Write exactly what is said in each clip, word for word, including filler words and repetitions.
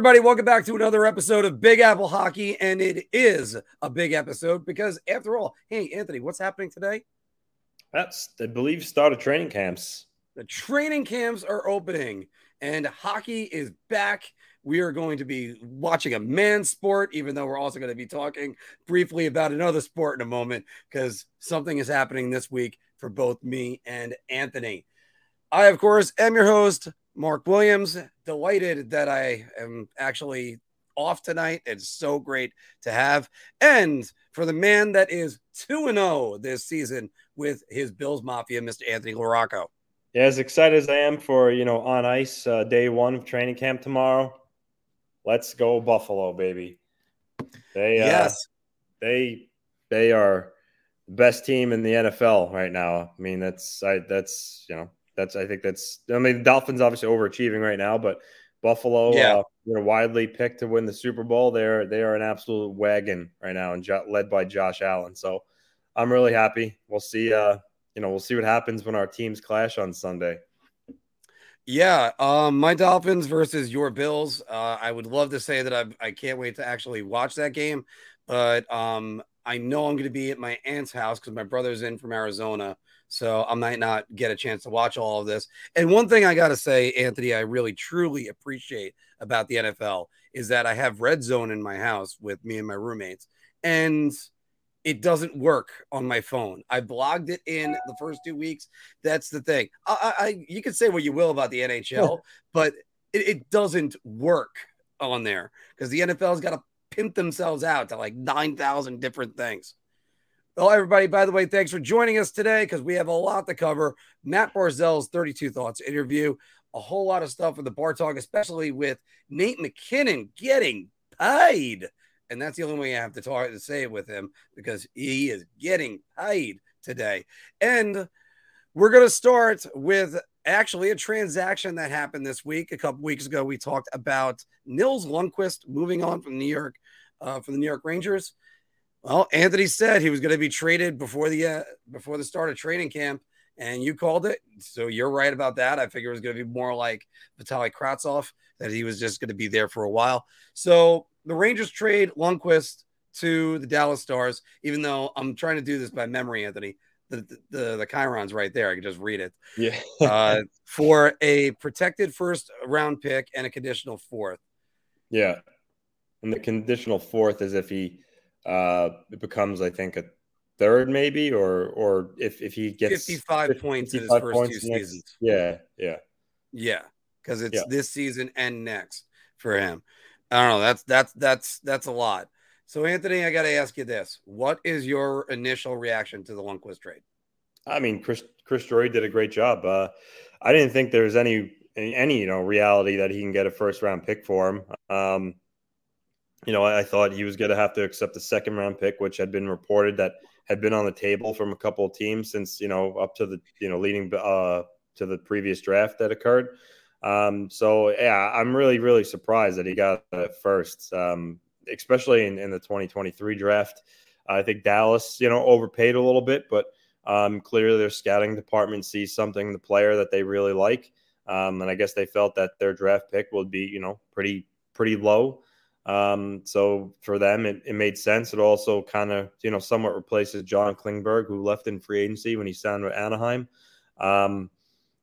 everybody, welcome back to another episode of Big Apple Hockey, and it is a big episode because, after all, hey, Anthony, what's happening today? That's, I believe, start of training camps. The training camps are opening, and hockey is back. We are going to be watching a man sport, even though we're also going to be talking briefly about another sport in a moment, because something is happening this week for both me and Anthony. I, of course, am your host, Mark Williams. Delighted that I am actually off tonight. It's so great to have. And for the man that is two and oh this season with his Bills Mafia, Mister Anthony LaRocco. Yeah, as excited as I am for, you know, on ice, uh, day one of training camp tomorrow. Let's go Buffalo, baby. They yes. uh, they they are the best team in the N F L right now. I mean, that's I that's, you know, that's I think that's I mean, the Dolphins obviously overachieving right now, but Buffalo, yeah. uh, they're widely picked to win the Super Bowl. They're they are an absolute wagon right now and jo- led by Josh Allen. So, I'm really happy. We'll see uh, you know, we'll see what happens when our teams clash on Sunday. Yeah, um, my Dolphins versus your Bills. Uh, I would love to say that I I can't wait to actually watch that game, but um, I know I'm going to be at my aunt's house because my brother's in from Arizona, so I might not get a chance to watch all of this. And one thing I got to say, Anthony, I really truly appreciate about the N F L is that I have Red Zone in my house with me and my roommates, and it doesn't work on my phone. I blogged it in the first two weeks. That's the thing. I, I you can say what you will about the N H L, but it, it doesn't work on there because the N F L's got to pimp themselves out to like nine thousand different things. Well, everybody, by the way, thanks for joining us today because we have a lot to cover. Mat Barzal's thirty-two Thoughts interview, a whole lot of stuff in the bar talk, especially with Nate MacKinnon getting paid. And that's the only way I have to talk to say it with him because he is getting paid today. And we're going to start with actually a transaction that happened this week. A couple weeks ago, we talked about Nils Lundkvist moving on from New York, uh, from the New York Rangers. Well, Anthony said he was going to be traded before the uh, before the start of training camp, and you called it. So you're right about that. I figure it was going to be more like Vitali Kravtsov, that he was just going to be there for a while. So the Rangers trade Lundkvist to the Dallas Stars, even though I'm trying to do this by memory, Anthony. The the, the Chiron's right there. I can just read it. Yeah. uh, for a protected first round pick and a conditional fourth. Yeah. And the conditional fourth is if he uh, it becomes, I think, a third maybe, or or if, if he gets fifty-five points in his first two seasons. Yeah, yeah. Yeah, because it's yeah. this season and next for him. I don't know. That's that's that's that's a lot. So, Anthony, I got to ask you this: what is your initial reaction to the Lundkvist trade? I mean, Chris Chris Drory did a great job. Uh, I didn't think there was any any you know reality that he can get a first round pick for him. Um, you know, I, I thought he was going to have to accept a second round pick, which had been reported that had been on the table from a couple of teams since you know up to the you know leading uh, to the previous draft that occurred. Um, so yeah, I'm really, really surprised that he got it first, um, especially in, in the twenty twenty-three draft. I think Dallas, you know, overpaid a little bit, but, um, clearly their scouting department sees something, the player that they really like. Um, and I guess they felt that their draft pick would be, you know, pretty, pretty low. Um, so for them, it, it made sense. It also kind of, you know, somewhat replaces John Klingberg, who left in free agency when he signed with Anaheim. Um,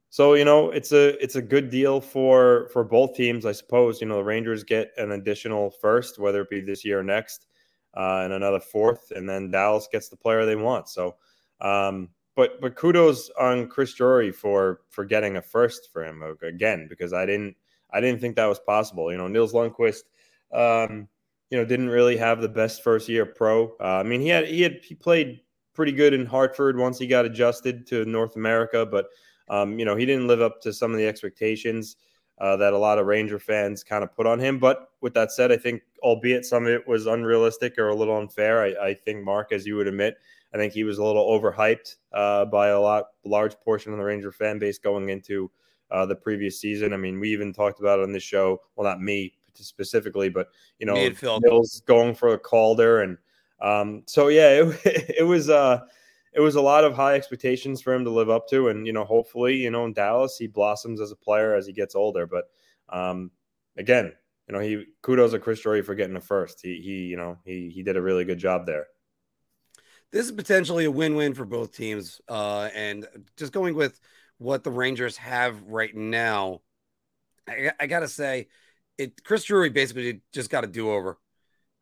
So, you know, it's a it's a good deal for for both teams, I suppose. You know, the Rangers get an additional first, whether it be this year or next, uh, and another fourth, and then Dallas gets the player they want. So, um, but but kudos on Chris Drury for for getting a first for him again, because I didn't I didn't think that was possible. You know, Nils Lundkvist, um, you know, didn't really have the best first year pro. Uh, I mean, he had he had he played pretty good in Hartford once he got adjusted to North America, but Um, you know, he didn't live up to some of the expectations uh, that a lot of Ranger fans kind of put on him. But with that said, I think, albeit some of it was unrealistic or a little unfair, I, I think, Mark, as you would admit, I think he was a little overhyped uh, by a lot large portion of the Ranger fan base going into uh, the previous season. I mean, we even talked about it on this show. Well, not me specifically, but, you know, Mills going for a Calder. And um, so, yeah, it, it was uh, – It was a lot of high expectations for him to live up to. And, you know, hopefully, you know, in Dallas, he blossoms as a player as he gets older. But, um, again, you know, he kudos to Chris Drory for getting the first. He, he, you know, he he did a really good job there. This is potentially a win-win for both teams. Uh, and just going with what the Rangers have right now, I, I gotta say, it Chris Drury basically just got a do-over.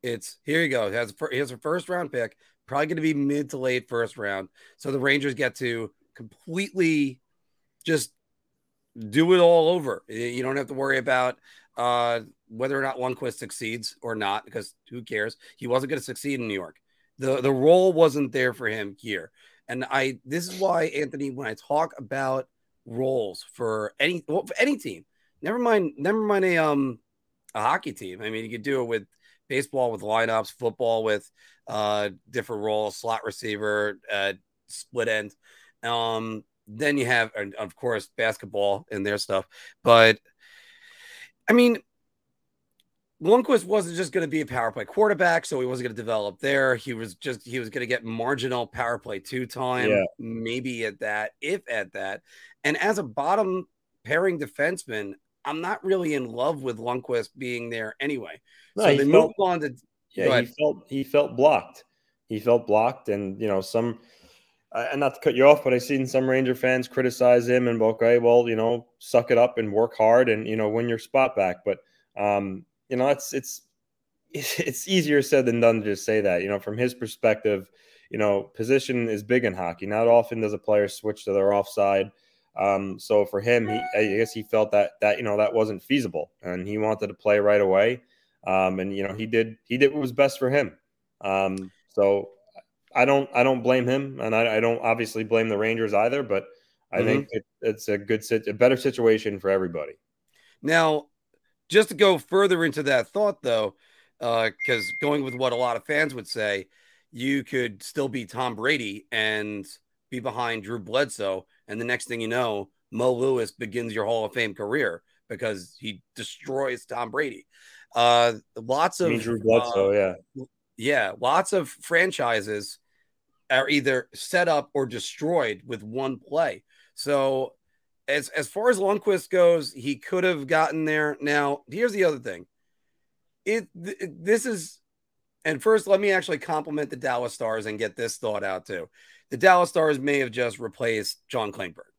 It's here you go. He has a, he has a first-round pick, probably going to be mid to late first round. So the Rangers get to completely just do it all over. You don't have to worry about uh, whether or not Lundkvist succeeds or not, because who cares? He wasn't going to succeed in New York. The the role wasn't there for him here. And I this is why, Anthony, when I talk about roles for any well, for any team, never mind never mind a um a hockey team. I mean, you could do it with baseball with lineups, football with uh different roles, slot receiver, uh split end. Um then you have, and of course, basketball and their stuff. But I mean, Lundkvist wasn't just going to be a power play quarterback, so he wasn't going to develop there. He was just he was going to get marginal power play two time, yeah. maybe at that, if at that. And as a bottom pairing defenseman, I'm not really in love with Lundkvist being there anyway. No, so they felt, moved on to yeah. He felt he felt blocked. He felt blocked, and you know some. Uh, and not to cut you off, but I've seen some Ranger fans criticize him and okay, well, you know, suck it up and work hard and you know win your spot back, but. um You know, it's it's it's easier said than done to just say that. You know, from his perspective, you know, position is big in hockey. Not often does a player switch to their offside. Um, so for him, he, I guess he felt that that you know that wasn't feasible, and he wanted to play right away. Um, and you know, he did he did what was best for him. Um, so I don't I don't blame him, and I, I don't obviously blame the Rangers either. But I mm-hmm. think it, it's a good a better situation for everybody now. Just to go further into that thought, though, because uh, going with what a lot of fans would say, you could still be Tom Brady and be behind Drew Bledsoe, and the next thing you know, Mo Lewis begins your Hall of Fame career because he destroys Tom Brady. Uh, lots of Drew Bledsoe, uh, yeah, yeah, lots of franchises are either set up or destroyed with one play. So. As as far as Lundkvist goes, he could have gotten there. Now, here's the other thing. It th- this is, and first, let me actually compliment the Dallas Stars and get this thought out too. The Dallas Stars may have just replaced John Klingberg,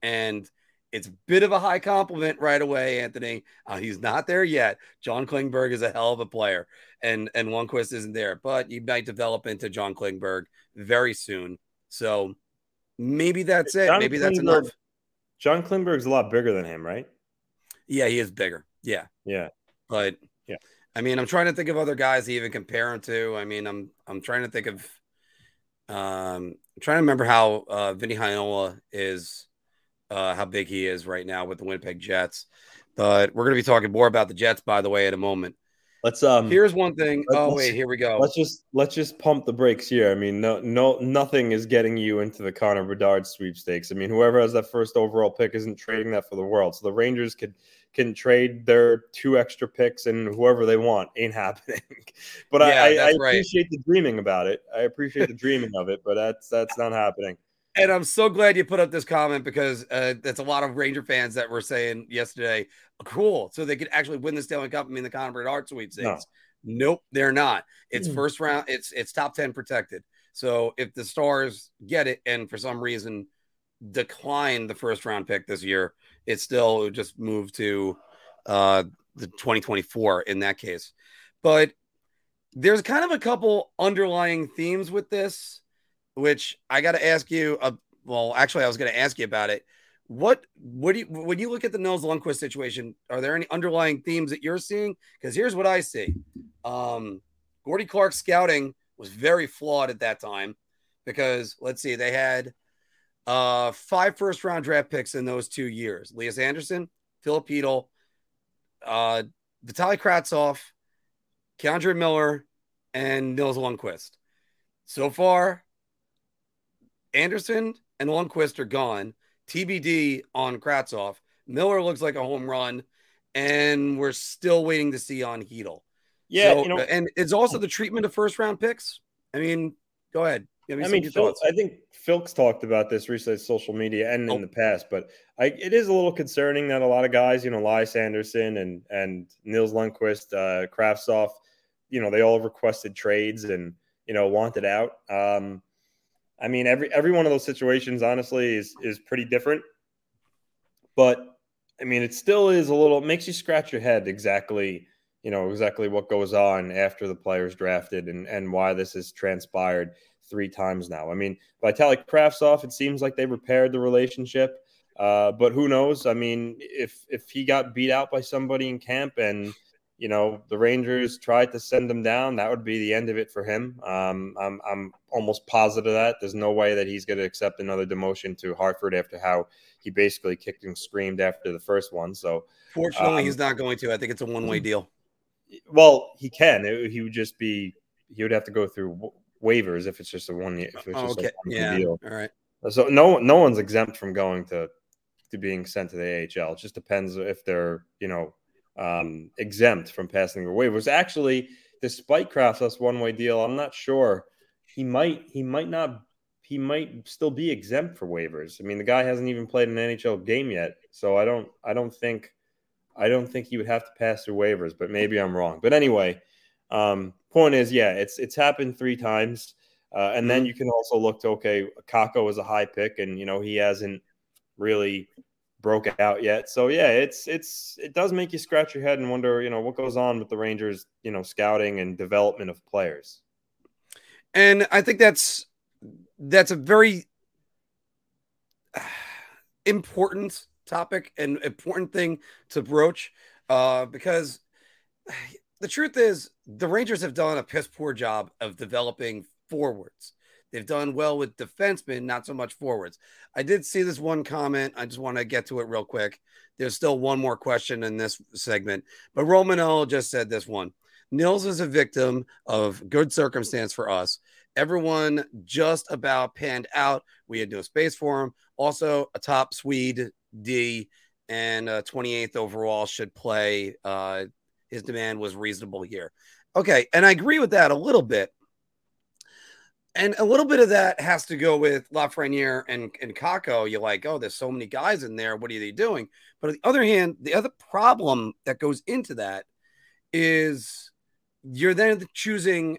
and it's a bit of a high compliment right away, Anthony. Uh, he's not there yet. John Klingberg is a hell of a player, and and Lundkvist isn't there, but he might develop into John Klingberg very soon. So maybe that's it. John maybe Klingberg- that's enough. John Klingberg's a lot bigger than him, right? Yeah, he is bigger. Yeah. Yeah. But yeah. I mean, I'm trying to think of other guys to even compare him to. I mean, I'm I'm trying to think of um I'm trying to remember how uh Vinny Hainola is uh how big he is right now with the Winnipeg Jets. But we're gonna be talking more about the Jets, by the way, at a moment. Let's um here's one thing. Oh wait, here we go. Let's just let's just pump the brakes here. I mean, no no nothing is getting you into the Connor Bedard sweepstakes. I mean, whoever has that first overall pick isn't trading that for the world. So the Rangers could can trade their two extra picks and whoever they want. Ain't happening. But yeah, I, I, I appreciate right. the dreaming about it. I appreciate the dreaming of it, but that's that's not happening. And I'm so glad you put up this comment because uh, that's a lot of Ranger fans that were saying yesterday, cool, so they could actually win the Stanley Cup and mean the Connor Bedard sweepstakes. No. Nope, they're not. It's mm. first round. It's it's top ten protected. So if the Stars get it and for some reason decline the first round pick this year, it still just moved to uh, the twenty twenty-four in that case. But there's kind of a couple underlying themes with this. Which I got to ask you, uh, well, actually, I was going to ask you about it. What, what do you, when you look at the Nils Lundkvist situation, are there any underlying themes that you're seeing? Because here's what I see. Um, Gordy Clark's scouting was very flawed at that time because, let's see, they had uh, five first-round draft picks in those two years. Elias Anderson, Philip Hedl, uh, Vitali Kravtsov, Keandre Miller, and Nils Lundkvist. So far, Anderson and Lundkvist are gone. T B D on Kravtsov. Miller looks like a home run, and we're still waiting to see on Hedl. Yeah, so, you know, and it's also the treatment of first round picks. I mean, go ahead. I mean, I, mean Phil, I think Philk's talked about this recently on social media and oh. in the past, but I, it is a little concerning that a lot of guys, you know, Elias Anderson and and Nils Lundkvist, uh, Kravtsov, you know, they all requested trades and, you know, wanted out. Um, I mean, every every one of those situations, honestly, is is pretty different. But, I mean, it still is a little – it makes you scratch your head exactly, you know, exactly what goes on after the player's drafted and, and why this has transpired three times now. I mean, Vitali Kravtsov, it seems like they repaired the relationship, uh, but who knows? I mean, if if he got beat out by somebody in camp and, you know, the Rangers tried to send him down, that would be the end of it for him. Um, I'm I'm almost positive of that. There's no way that he's going to accept another demotion to Hartford after how he basically kicked and screamed after the first one. So, fortunately, um, he's not going to. I think it's a one-way deal. Well, he can. It, he would just be – he would have to go through – waivers if it's just a one year if it's oh, just okay. a one yeah. deal. All right. So no no one's exempt from going to to being sent to the A H L. It just depends if they're, you know, um, exempt from passing the waivers. Actually, despite Kravtsov's one way deal, I'm not sure. He might he might not he might still be exempt for waivers. I mean, the guy hasn't even played an N H L game yet. So I don't I don't think I don't think he would have to pass through waivers, but maybe I'm wrong. But anyway, um point is, yeah, it's it's happened three times, uh, and mm-hmm. then you can also look to okay, Kakko is a high pick, and you know he hasn't really broke out yet. So yeah, it's it's it does make you scratch your head and wonder, you know, what goes on with the Rangers, you know, scouting and development of players. And I think that's that's a very important topic and important thing to broach, uh, because. The truth is, the Rangers have done a piss poor job of developing forwards. They've done well with defensemen, not so much forwards. I did see this one comment. I just want to get to it real quick. There's still one more question in this segment, but Romano just said this one. Nils is a victim of good circumstance for us. Everyone just about panned out. We had no space for him. Also, a top Swede D and uh, twenty-eighth overall should play. Uh, His demand was reasonable here. Okay, and I agree with that a little bit. And a little bit of that has to go with Lafrenière and, and Kakko. You're like, oh, there's so many guys in there. What are they doing? But on the other hand, the other problem that goes into that is you're then choosing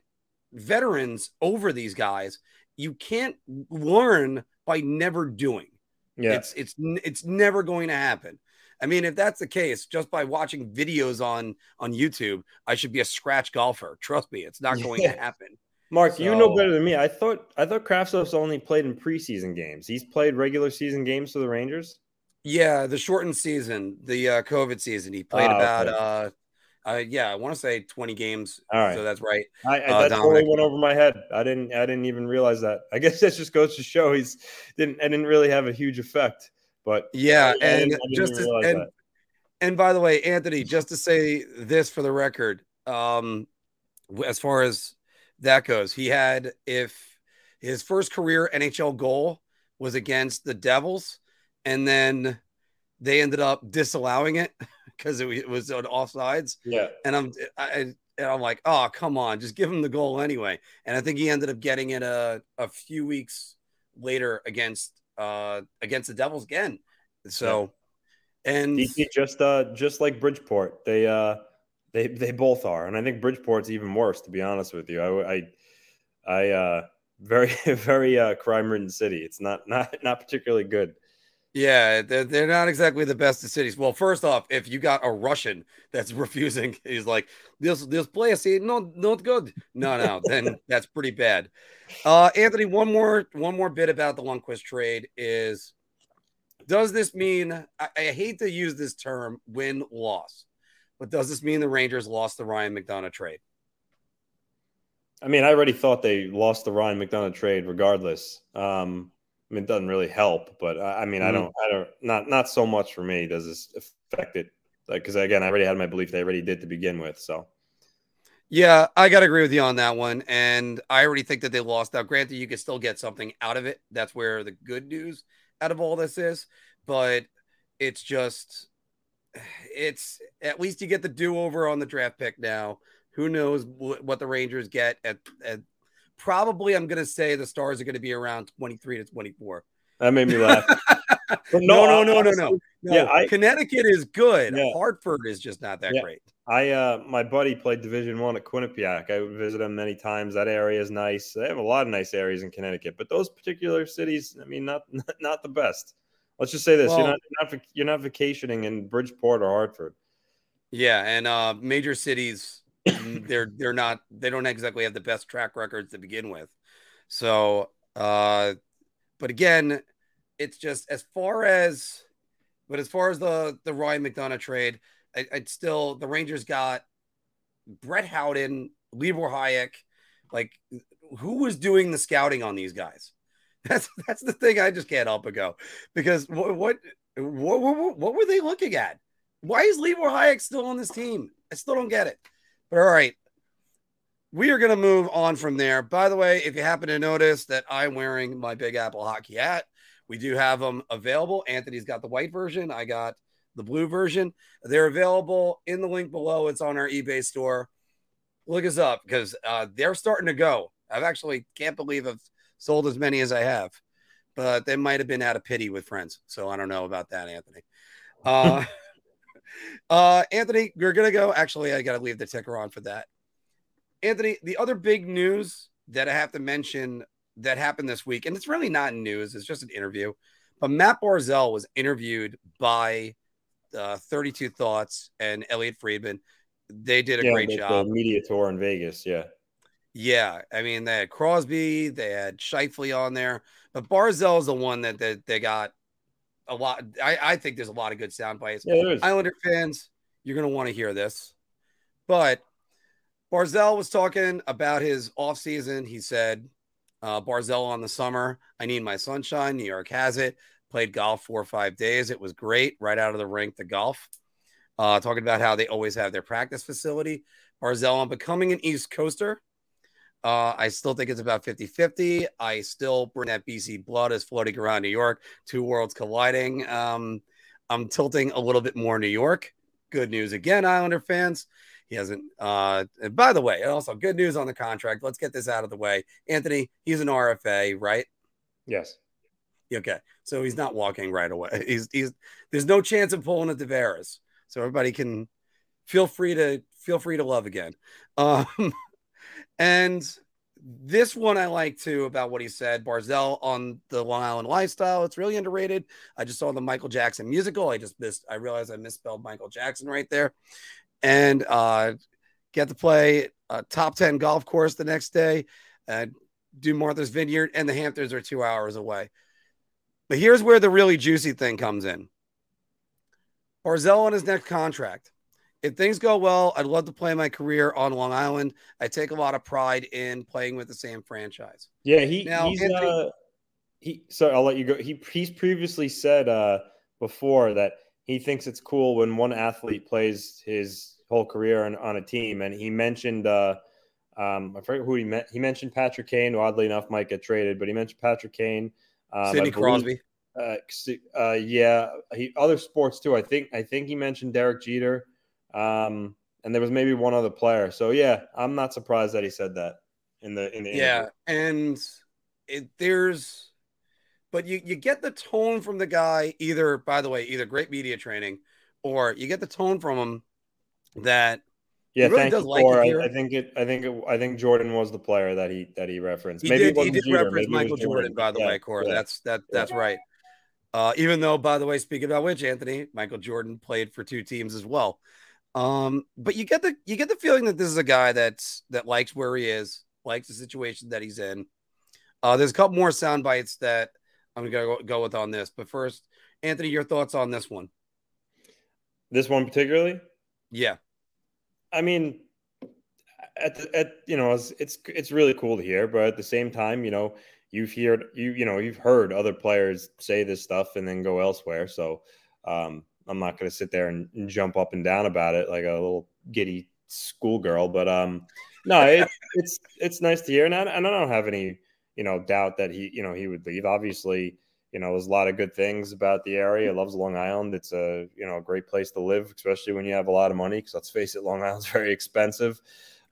veterans over these guys. You can't learn by never doing. Yeah. It's, it's, it's never going to happen. I mean, if that's the case, just by watching videos on, on YouTube, I should be a scratch golfer. Trust me, it's not going yeah. to happen. Mark, so, you know better than me. I thought I thought Kravtsov's only played in preseason games. He's played regular season games for the Rangers? Yeah, the shortened season, the uh, COVID season. He played ah, about, okay. uh, uh, yeah, I want to say twenty games. All right. So that's right. I, I, uh, that totally went over my head. I didn't I didn't even realize that. I guess that just goes to show he's didn't. I didn't really have a huge effect. But yeah, I, I and just as, and, and by the way, Anthony, just to say this for the record, um, as far as that goes, he had if his first career N H L goal was against the Devils, and then they ended up disallowing it because it, it was on offsides. Yeah, and I'm I, and I'm like, oh come on, just give him the goal anyway. And I think he ended up getting it a a few weeks later against. Uh, against the Devils again. So, and D C just uh, just like Bridgeport, they uh, they they both are, and I think Bridgeport's even worse. To be honest with you, I I, I uh, very very uh, crime-ridden city. It's not not not particularly good. Yeah, they're, they're not exactly the best of cities. Well, first off, if you got a Russian that's refusing, he's like this this place is not not good. No, no, then that's pretty bad. Uh, Anthony, one more one more bit about the Lundkvist trade is: does this mean I, I hate to use this term win loss, but does this mean the Rangers lost the Ryan McDonagh trade? I mean, I already thought they lost the Ryan McDonagh trade regardless. Um, I mean, it doesn't really help, but I mean, I don't, I don't, not, not so much for me does this affect it. Like, cause again, I already had my belief they already did to begin with. So. Yeah, I got to agree with you on that one. And I already think that they lost. Now, granted, you could still get something out of it. That's where the good news out of all this is, but it's just, it's at least you get the do over on the draft pick now. Who knows what the Rangers get at, at probably I'm going to say the Stars are going to be around twenty-three to twenty-four. That made me laugh. no, no, no, no, no. no. Yeah, I, Connecticut is good. Yeah. Hartford is just not that yeah. great. I uh, my buddy played Division One at Quinnipiac. I would visit him many times. That area is nice. They have a lot of nice areas in Connecticut, but those particular cities, I mean, not not the best. Let's just say this: well, you're not you're not, you're not vacationing in Bridgeport or Hartford. Yeah, and uh, major cities, they're they're not they don't exactly have the best track records to begin with. So, uh, but again. It's just as far as, but as far as the, the Ryan McDonagh trade, I, I'd still, the Rangers got Brett Howden, Libor Hájek. Like, who was doing the scouting on these guys? That's, that's the thing I just can't help but go, because what, what, what, what, what were they looking at? Why is Libor Hájek still on this team? I still don't get it, but all right. We are going to move on from there. By the way, if you happen to notice that I'm wearing my Big Apple hockey hat, we do have them available. Anthony's got the white version. I got the blue version. They're available in the link below. It's on our eBay store. Look us up because uh, they're starting to go. I've actually can't believe I've sold as many as I have, but they might have been out of pity with friends. So I don't know about that, Anthony. Uh, uh, Anthony, we're going to go. Actually, I got to leave the ticker on for that. Anthony, the other big news that I have to mention that happened this week, and it's really not news, it's just an interview, but Mat Barzal was interviewed by uh, thirty-two Thoughts and Elliot Friedman. They did a yeah, great job. The media tour in Vegas, yeah. Yeah, I mean, they had Crosby, they had Scheifele on there, but Barzal is the one that, that they got a lot. I, I think there's a lot of good sound bites. Yeah, Islander fans, you're going to want to hear this. But Barzal was talking about his offseason. He said, Uh, Barzal on the summer. I need my sunshine. New York has it. Played golf four or five days. It was great. Right out of the rink, the golf. Uh, talking about how they always have their practice facility. Barzal on becoming an East Coaster. Uh, I still think it's about fifty-fifty. I still bring that B C blood is floating around New York. Two worlds colliding. Um, I'm tilting a little bit more New York. Good news again, Islander fans. He hasn't, uh, and by the way, and also good news on the contract. Let's get this out of the way. Anthony, he's an R F A, right? Yes. Okay. So he's not walking right away. He's, he's, there's no chance of pulling a Tavares. So everybody can feel free to feel free to love again. Um, and this one I like too about what he said. Barzal on the Long Island lifestyle. It's really underrated. I just saw the Michael Jackson musical. I just missed, I realized I misspelled Michael Jackson right there. And uh, get to play a top ten golf course the next day, uh, do Martha's Vineyard, and the Hamptons are two hours away. But here's where the really juicy thing comes in. Barzal on his next contract. If things go well, I'd love to play my career on Long Island. I take a lot of pride in playing with the same franchise. Yeah, he. Now, he's, Anthony, uh, he sorry, I'll let you go. He he's previously said uh, before that he thinks it's cool when one athlete plays his whole career on, on a team. And he mentioned, uh, um, I forget who he met. He mentioned Patrick Kane, who oddly enough might get traded, but he mentioned Patrick Kane. Um, Sidney Crosby. Uh, uh, yeah. He, other sports too. I think, I think he mentioned Derek Jeter. Um, and there was maybe one other player. So yeah, I'm not surprised that he said that in the, in the, yeah. Interview. And it, there's, But you, you get the tone from the guy either, by the way, either great media training or you get the tone from him that yeah, really thank does you like for, I, I think it. I think it, I think Jordan was the player that he that he referenced. He Maybe did, he did reference Maybe Michael Jordan, Jordan, by the yeah, way, Corey. Yeah. That's that that's yeah. right. Uh, even though, by the way, speaking about which, Anthony, Michael Jordan played for two teams as well. Um, but you get the you get the feeling that this is a guy that's that likes where he is, likes the situation that he's in. Uh, there's a couple more sound bites that I'm going to go with on this. But first, Anthony, your thoughts on this one? This one particularly? Yeah. I mean, at, the, at you know, it's, it's it's really cool to hear. But at the same time, you know, you've heard, you, you know, you've heard other players say this stuff and then go elsewhere. So um, I'm not going to sit there and, and jump up and down about it like a little giddy schoolgirl. But um, no, it, it's it's nice to hear. And I, and I don't have any you know, doubt that he, you know, he would leave. Obviously, you know, there's a lot of good things about the area. Loves Long Island. It's a, you know, a great place to live, especially when you have a lot of money, because let's face it, Long Island's very expensive.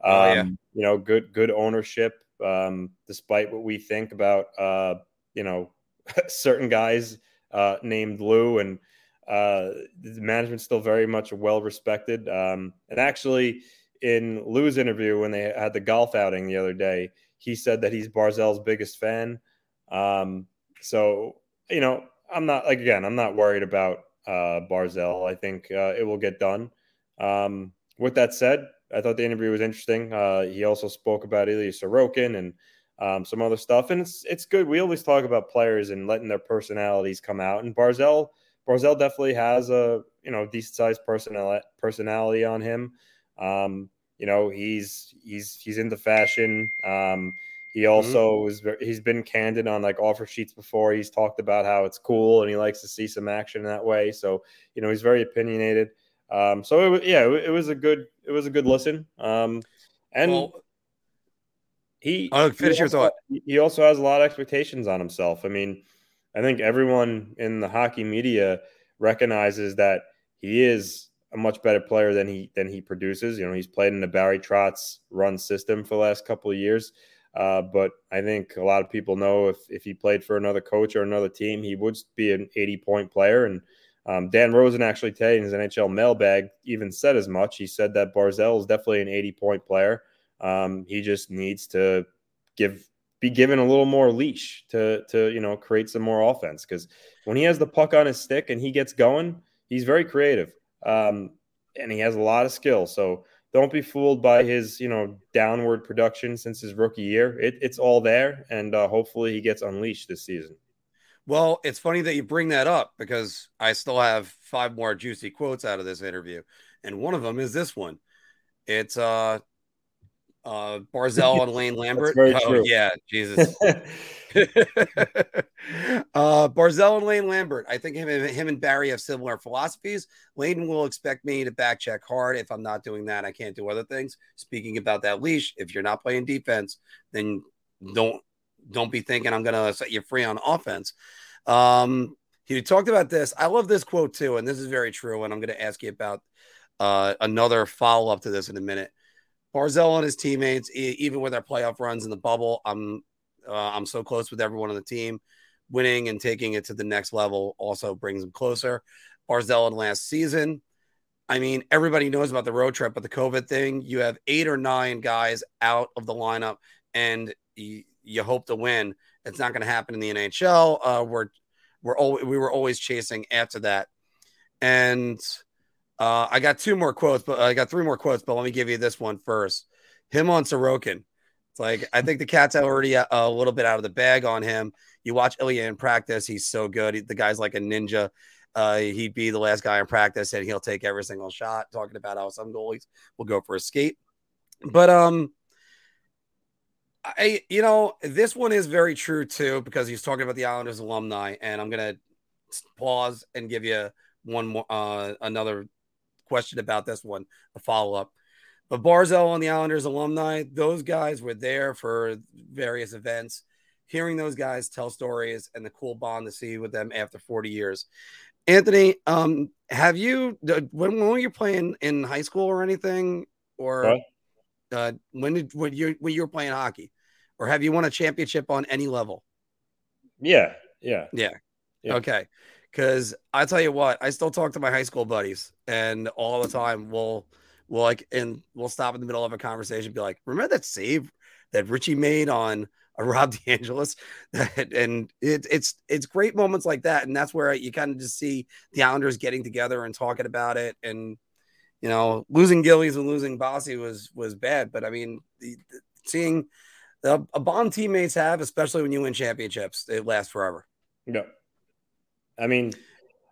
Um, oh, yeah. You know, good, good ownership. um, despite what we think about, uh, you know, certain guys uh, named Lou, and uh, the management's still very much well-respected. Um, and actually, in Lou's interview when they had the golf outing the other day, he said that he's Barzal's biggest fan. Um, so, you know, I'm not, like, again, I'm not worried about uh, Barzal. I think uh, it will get done. Um, with that said, I thought the interview was interesting. Uh, he also spoke about Ilya Sorokin and um, some other stuff. And it's it's good. We always talk about players and letting their personalities come out. And Barzal Barzal definitely has a, you know, decent-sized personal, personality on him. Um, you know, he's he's he's into fashion. Um, he also is mm-hmm. he's been candid on, like, offer sheets before. He's talked about how it's cool and he likes to see some action that way. So, you know, he's very opinionated. Um, so it, yeah, it, it was a good, it was a good listen. Um, and well, he, I'll finish he your also, thought. He also has a lot of expectations on himself. I mean, I think everyone in the hockey media recognizes that he is a much better player than he, than he produces. You know, he's played in the Barry Trotz run system for the last couple of years. Uh, but I think a lot of people know if, if he played for another coach or another team, he would be an eighty point player. And, Um, Dan Rosen actually today in his N H L mailbag even said as much. He said that Barzal is definitely an eighty point player. Um, he just needs to give be given a little more leash to to you know create some more offense, because when he has the puck on his stick and he gets going, he's very creative, um, and he has a lot of skill. So don't be fooled by his you know downward production since his rookie year. It, it's all there, and uh, hopefully he gets unleashed this season. Well, it's funny that you bring that up, because I still have five more juicy quotes out of this interview. And one of them is this one. It's uh, uh, Barzal and Lane Lambert. That's very oh, true. Yeah, Jesus. uh, Barzal and Lane Lambert. I think him, him and Barry have similar philosophies. Lane will expect me to back check hard. If I'm not doing that, I can't do other things. Speaking about that leash, if you're not playing defense, then don't. Don't be thinking I'm going to set you free on offense. Um, he talked about this. I love this quote too, and this is very true. And I'm going to ask you about uh, another follow-up to this in a minute. Barzal and his teammates, e- even with our playoff runs in the bubble, I'm uh, I'm so close with everyone on the team. Winning and taking it to the next level also brings them closer. Barzal in last season. I mean, everybody knows about the road trip, but the COVID thing, you have eight or nine guys out of the lineup, and you, you hope to win. It's not going to happen in the N H L. Uh, we're, we're always, we were always chasing after that. And uh, I got two more quotes, but I got three more quotes, but let me give you this one first. Him on Sorokin. It's like, I think the cat's already a, a little bit out of the bag on him. You watch Ilya in practice. He's so good. He, the guy's like a ninja. Uh, he'd be the last guy in practice and he'll take every single shot, talking about how some goalies will go for a skate. But, um, I, you know, this one is very true, too, because he's talking about the Islanders alumni, and I'm going to pause and give you one more, uh, another question about this one, a follow-up. But Barzal and the Islanders alumni, those guys were there for various events, hearing those guys tell stories and the cool bond to see with them after forty years. Anthony, um, have you, when, when were you playing in high school or anything, or... Right. Uh, when did when you when you were playing hockey, or have you won a championship on any level? Yeah, yeah, yeah. yeah. Okay, because I tell you what, I still talk to my high school buddies, and all the time we'll we'll like and we'll stop in the middle of a conversation, and be like, "Remember that save that Richie made on a Rob DeAngelis?" and it, it's it's great moments like that, and that's where you kind of just see the Islanders getting together and talking about it. And you know, losing Gillies and losing Bossy was was bad, but I mean, the, the, seeing the, a bond teammates have, especially when you win championships, it lasts forever. Yeah, I mean,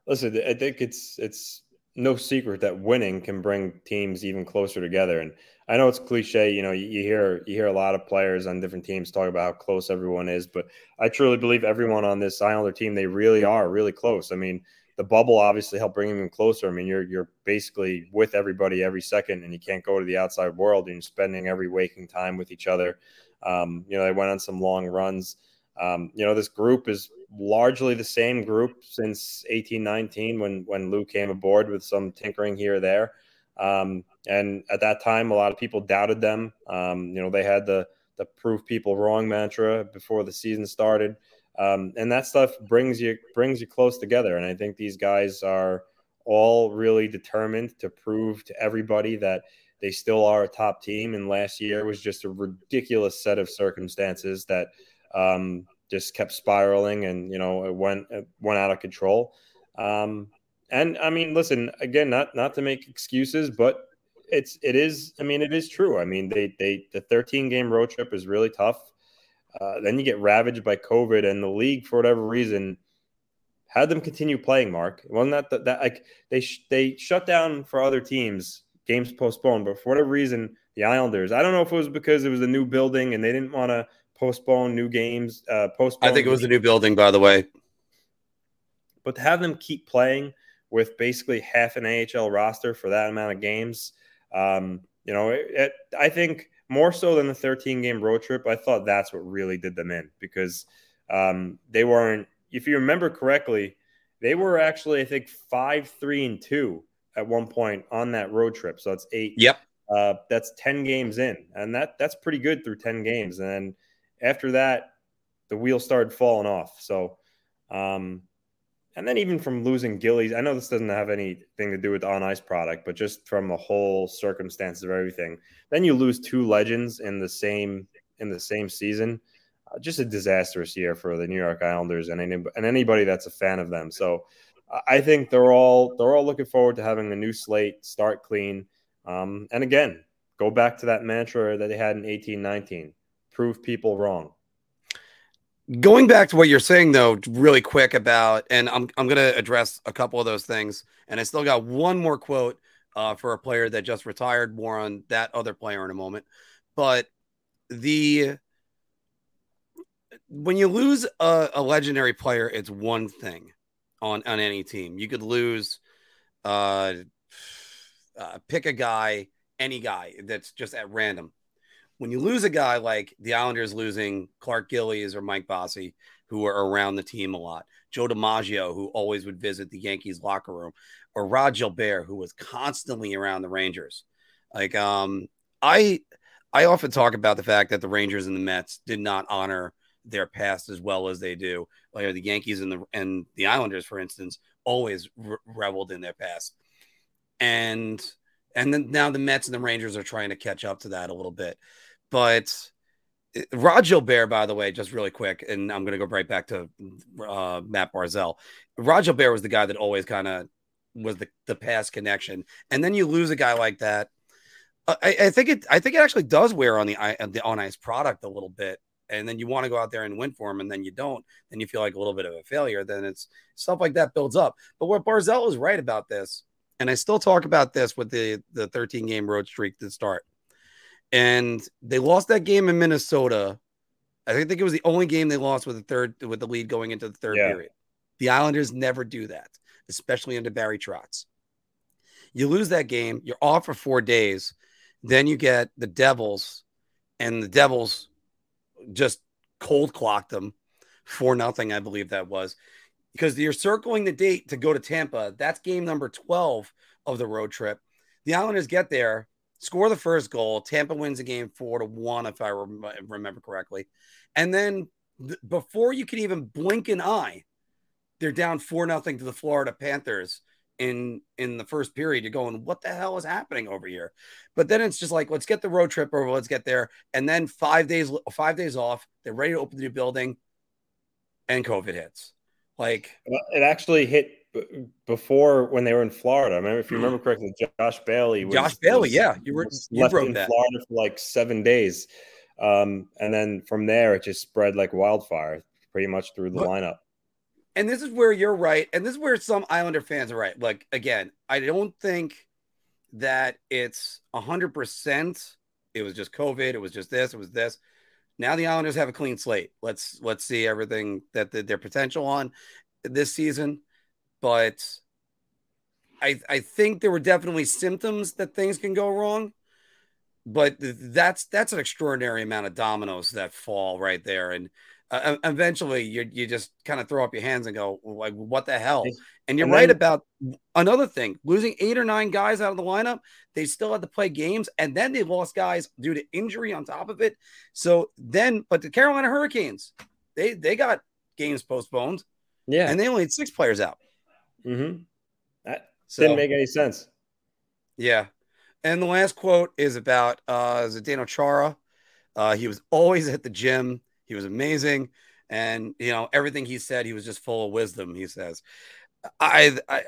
listen, I think it's it's no secret that winning can bring teams even closer together. And I know it's cliche, you know, you, you hear you hear a lot of players on different teams talk about how close everyone is, but I truly believe everyone on this Islander team, they really are really close. I mean. The bubble obviously helped bring him closer. I mean, you're you're basically with everybody every second, and you can't go to the outside world, and you're spending every waking time with each other. Um, you know, they went on some long runs. Um, you know, this group is largely the same group since eighteen nineteen when when Lou came aboard with some tinkering here or there. Um, and at that time, a lot of people doubted them. Um, you know, they had the the prove people wrong mantra before the season started. Um, and that stuff brings you brings you close together. And I think these guys are all really determined to prove to everybody that they still are a top team. And last year was just a ridiculous set of circumstances that um, just kept spiraling and, you know, it went, it went out of control. Um, and I mean, listen, again, not, not to make excuses, but it's, it is, I mean, it is true. I mean, they, they, the thirteen game road trip is really tough. Uh, then you get ravaged by COVID, and the league, for whatever reason, had them continue playing, Mark. It wasn't that, that, that like they, sh- they shut down for other teams, games postponed, but for whatever reason, the Islanders, I don't know if it was because it was a new building and they didn't want to postpone new games. Uh, postpone. I think it was a new building, by the way. But to have them keep playing with basically half an A H L roster for that amount of games, um, you know, it, it, I think more so than the thirteen-game road trip, I thought that's what really did them in, because um, they weren't, if you remember correctly, they were actually, I think, five, three, and two at one point on that road trip. So it's eight. Yep. Uh, that's ten games in, and that that's pretty good through ten games. And then after that, the wheel started falling off. So, um, and then even from losing Gillies, I know this doesn't have anything to do with the on-ice product, but just from the whole circumstances of everything, then you lose two legends in the same in the same season. Uh, just a disastrous year for the New York Islanders and any, and anybody that's a fan of them. So, I think they're all they're all looking forward to having a new slate, start clean, um, and again, go back to that mantra that they had in eighteen nineteen: prove people wrong. Going back to what you're saying, though, really quick about, and I'm I'm going to address a couple of those things, and I still got one more quote uh, for a player that just retired. More on that other player in a moment, but the when you lose a, a legendary player, it's one thing. On, on any team, you could lose, uh, uh, pick a guy, any guy that's just at random. When you lose a guy like the Islanders losing Clark Gillies or Mike Bossy, who are around the team a lot, Joe DiMaggio, who always would visit the Yankees locker room, or Rod Gilbert, who was constantly around the Rangers. Like, um, I, I often talk about the fact that the Rangers and the Mets did not honor their past as well as they do. Like the Yankees and the and the Islanders, for instance, always re- reveled in their past, and and then now the Mets and the Rangers are trying to catch up to that a little bit. But it, Rod Gilbert, by the way, just really quick, and I'm going to go right back to uh, Mat Barzal. Rod Gilbert was the guy that always kind of was the, the past connection, and then you lose a guy like that. Uh, I, I think it I think it actually does wear on the the on ice product a little bit. And then you want to go out there and win for him, and then you don't. Then you feel like a little bit of a failure. Then it's stuff like that builds up. But what Barzal is right about this, and I still talk about this with the the thirteen-game road streak to start. And they lost that game in Minnesota. I think it was the only game they lost with the third with the lead going into the third yeah. period. The Islanders never do that, especially under Barry Trotz. You lose that game, you're off for four days. Then you get the Devils, and the Devils just cold clocked them for nothing. I believe that was because you're circling the date to go to Tampa. That's game number twelve of the road trip. The Islanders get there, score the first goal. Tampa wins the game four to one, if I rem- remember correctly. And then th- before you can even blink an eye, they're down four, nothing to the Florida Panthers in, in the first period. You're going, what the hell is happening over here? But then it's just like, let's get the road trip over. Let's get there. And then five days, five days off, they're ready to open the new building and COVID hits. Like it actually hit b- before when they were in Florida. I remember, if you remember correctly, Josh Bailey, was, Josh Bailey. Was, yeah. You were you left in that. Florida for like seven days. Um, and then from there, it just spread like wildfire pretty much through the but, lineup. And this is where you're right. And this is where some Islander fans are right. Like, again, I don't think that it's one hundred percent. It was just COVID. It was just this. It was this. Now the Islanders have a clean slate. Let's let's see everything that the, their potential on this season. But I I think there were definitely symptoms that things can go wrong. but that's that's an extraordinary amount of dominoes that fall right there. And uh, eventually you you just kind of throw up your hands and go, like, what the hell? And you're and right then, about another thing, losing eight or nine guys out of the lineup. They still had to play games, and then they lost guys due to injury on top of it. So then, but the Carolina Hurricanes, they, they got games postponed. Yeah. And they only had six players out. Mm-hmm. That so, didn't make any sense. Yeah. And the last quote is about uh, Zdeno Chara. Uh, he was always at the gym. He was amazing. And, you know, everything he said, he was just full of wisdom, he says. I I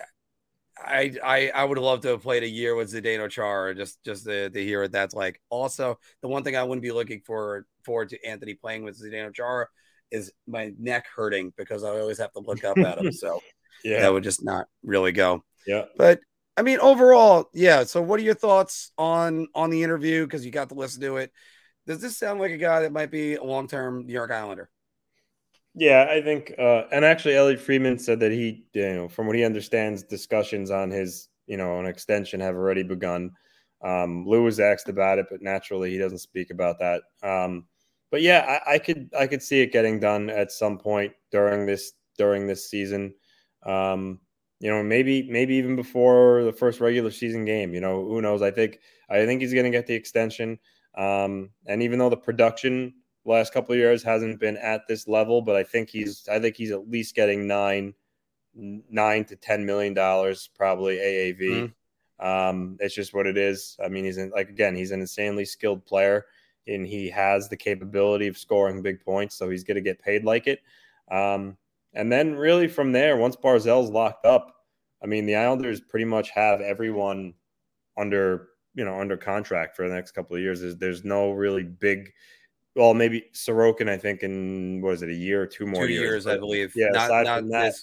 I I would love to have played a year with Zdeno Chara, just, just to, to hear it. That's like, also, the one thing I wouldn't be looking for forward to Anthony playing with Zdeno Chara is my neck hurting because I always have to look up at him. So yeah, that would just not really go. Yeah. But I mean, overall, yeah. So what are your thoughts on, on the interview? Cause you got to listen to it. Does this sound like a guy that might be a long-term New York Islander? Yeah, I think, uh, and actually Elliot Friedman said that he, you know, from what he understands, discussions on his, you know, an extension have already begun. Um, Lou was asked about it, but naturally he doesn't speak about that. Um, But yeah, I, I could I could see it getting done at some point during this during this season. Um, you know, maybe maybe even before the first regular season game. You know, who knows? I think I think he's going to get the extension. Um, and even though the production the last couple of years hasn't been at this level, but I think he's I think he's at least getting nine nine to ten million dollars probably A A V. Mm-hmm. Um, it's just what it is. I mean, he's in, like again, he's an insanely skilled player. And he has the capability of scoring big points, so he's going to get paid like it. Um, and then really from there, once Barzal's locked up, I mean, the Islanders pretty much have everyone under, you know, under contract for the next couple of years. There's, there's no really big – well, maybe Sorokin, I think, in, what is it, a year or two more two years. Two years, but, I believe. Yeah, not, aside not from that,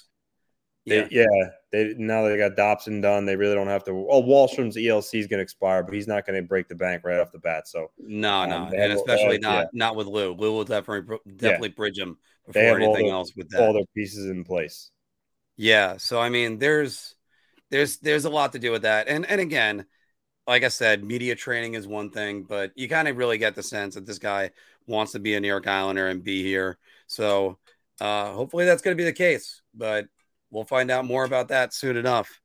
they, yeah. yeah they, now they got Dobson done. They really don't have to. Oh, Wallstrom's E L C is going to expire, but he's not going to break the bank right off the bat. So no, no, um, and especially all, not yeah. not with Lou. Lou will definitely definitely yeah. bridge him before anything their, else with that. All their pieces in place. Yeah, so I mean, there's there's there's a lot to do with that, and and again, like I said, media training is one thing, but you kind of really get the sense that this guy wants to be a New York Islander and be here. So uh, hopefully that's going to be the case, but. We'll find out more about that soon enough.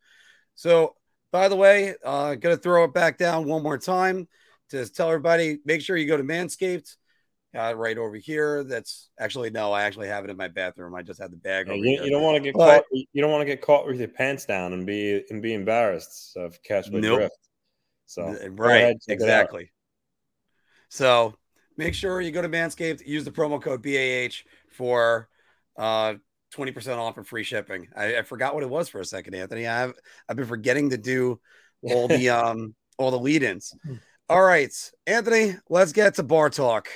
So, by the way, uh, going to throw it back down one more time to tell everybody, make sure you go to Manscaped uh, right over here. That's actually, no, I actually have it in my bathroom. I just had the bag. Yeah, over you, here. you don't want to get but, caught. You don't want to get caught with your pants down and be, and be embarrassed. So if you catch my nope. drift. So, right. Ahead, exactly. So make sure you go to Manscaped, use the promo code B A H for, uh, twenty percent off and free shipping. I, I forgot what it was for a second, Anthony. I've I've been forgetting to do all the um all the lead-ins. All right, Anthony, let's get to bar talk.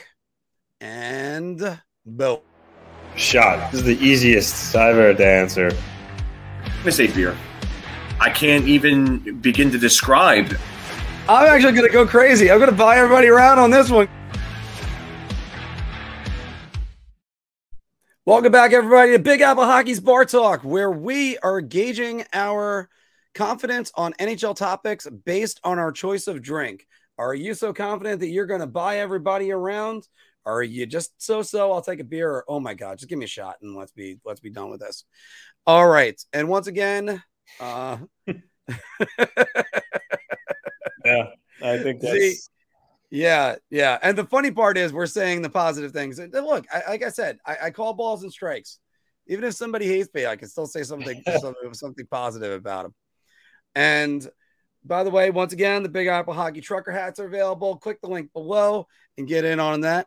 And Bill. Shot. This is the easiest I've ever to answer. I say beer. I can't even begin to describe. I'm actually gonna go crazy. I'm gonna buy everybody around on this one. Welcome back, everybody, to Big Apple Hockey's Bar Talk, where we are gauging our confidence on N H L topics based on our choice of drink. Are you so confident that you're going to buy everybody around? Or are you just so-so, I'll take a beer, or oh my God, just give me a shot and let's be let's be done with this. All right. And once again, uh... yeah, I think that's... See, Yeah, yeah. And the funny part is we're saying the positive things. And look, I, like I said, I, I call balls and strikes. Even if somebody hates me, I can still say something something, something positive about them. And by the way, once again, the Big Apple Hockey Trucker hats are available. Click the link below and get in on that.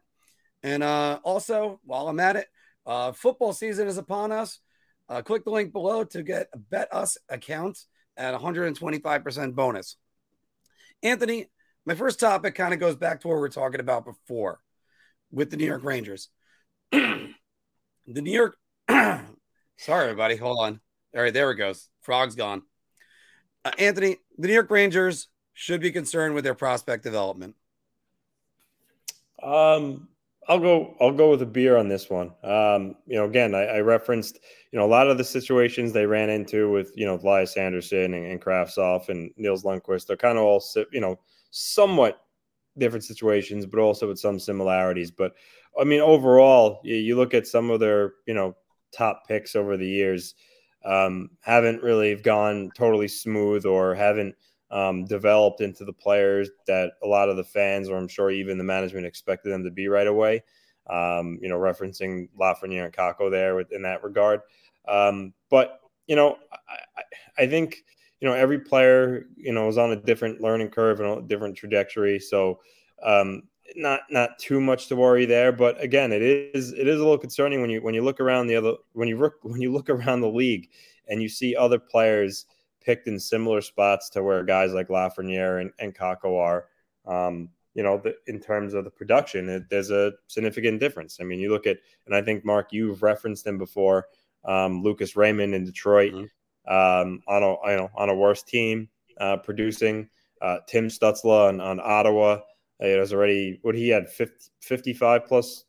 And uh, also, while I'm at it, uh, football season is upon us. Uh, click the link below to get a Bet Us account at one hundred twenty-five percent bonus. Anthony, my first topic kind of goes back to what we were talking about before with the New York Rangers. the New York, sorry, everybody, hold on. All right, there it goes. Frog's gone. Uh, Anthony, the New York Rangers should be concerned with their prospect development. Um, I'll go. I'll go with a beer on this one. Um, you know, again, I, I referenced, you know, a lot of the situations they ran into with, you know, Elias Anderson and, and Kravtsov and Nils Lundkvist. They're kind of all, you know. somewhat different situations, but also with some similarities. But I mean, overall, you look at some of their, you know, top picks over the years, um, haven't really gone totally smooth or haven't um, developed into the players that a lot of the fans, or I'm sure even the management, expected them to be right away. Um, you know, referencing Lafrenière and Kakko there with, in that regard. Um, but, you know, I, I think, you know, every player, you know, is on a different learning curve and a different trajectory. So um, not not too much to worry there. But again, it is it is a little concerning when you when you look around the other when you look when you look around the league and you see other players picked in similar spots to where guys like Lafrenière and, and Kakko are. Um, you know, the, in terms of the production, it, there's a significant difference. I mean, you look at, and I think, Mark, you've referenced him before, um, Lucas Raymond in Detroit, mm-hmm. um, on a, you know, on a worse team, uh, producing, uh, Tim Stutzla on, on Ottawa. It was already, what he had fifty, fifty-five plus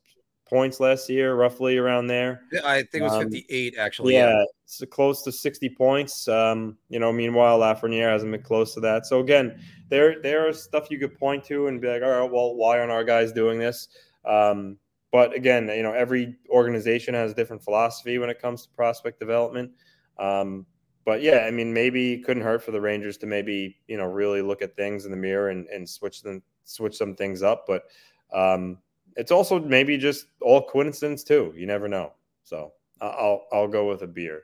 points last year, roughly around there. I think it was um, fifty-eight actually. Yeah. yeah. So close to sixty points. Um, you know, meanwhile, Lafrenière hasn't been close to that. So again, there, there are stuff you could point to and be like, all right, well, why aren't our guys doing this? Um, But again, you know, every organization has a different philosophy when it comes to prospect development. Um, but yeah, I mean, maybe it couldn't hurt for the Rangers to maybe, you know, really look at things in the mirror and, and switch them, switch some things up. But um, it's also maybe just all coincidence too. You never know. So I'll I'll go with a beer.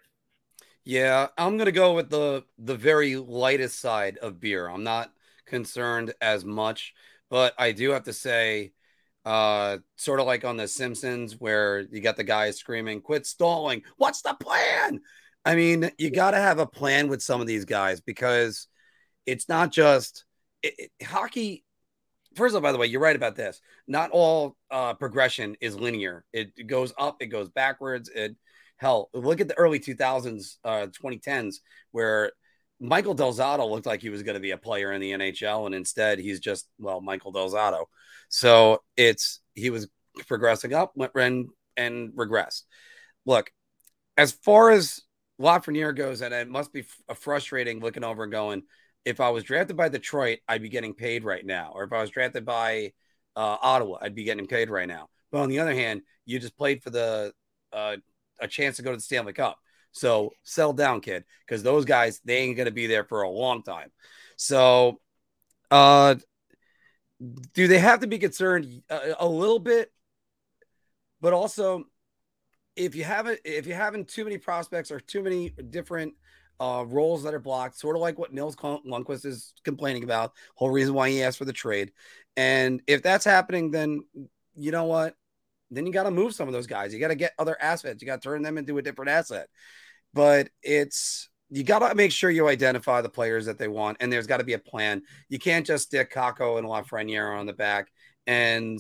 Yeah, I'm gonna go with the the very lightest side of beer. I'm not concerned as much, but I do have to say. Uh, sort of like on The Simpsons, where you got the guy screaming, "Quit stalling! What's the plan?" I mean, you got to have a plan with some of these guys, because it's not just it, it, hockey. First of all, by the way, you're right about this. Not all uh, progression is linear. It, it goes up, it goes backwards. It hell, look at the early two thousands, uh, twenty tens, where Michael Delzato looked like he was going to be a player in the N H L, and instead he's just, well, Michael Delzato. So it's, he was progressing up and, and regressed. Look, as far as Lafrenière goes, and it must be a frustrating looking over and going, if I was drafted by Detroit, I'd be getting paid right now. Or if I was drafted by uh, Ottawa, I'd be getting paid right now. But on the other hand, you just played for the, uh, a chance to go to the Stanley Cup. So settle down, kid, because those guys, they ain't going to be there for a long time. So uh, do they have to be concerned a, a little bit? But also, if you haven't, if you're having too many prospects or too many different uh, roles that are blocked, sort of like what Nils Lundkvist is complaining about, whole reason why he asked for the trade. And if that's happening, then you know what? Then you got to move some of those guys. You got to get other assets. You got to turn them into a different asset. But it's, you got to make sure you identify the players that they want, and there's got to be a plan. You can't just stick Kakko and Lafrenière on the back. And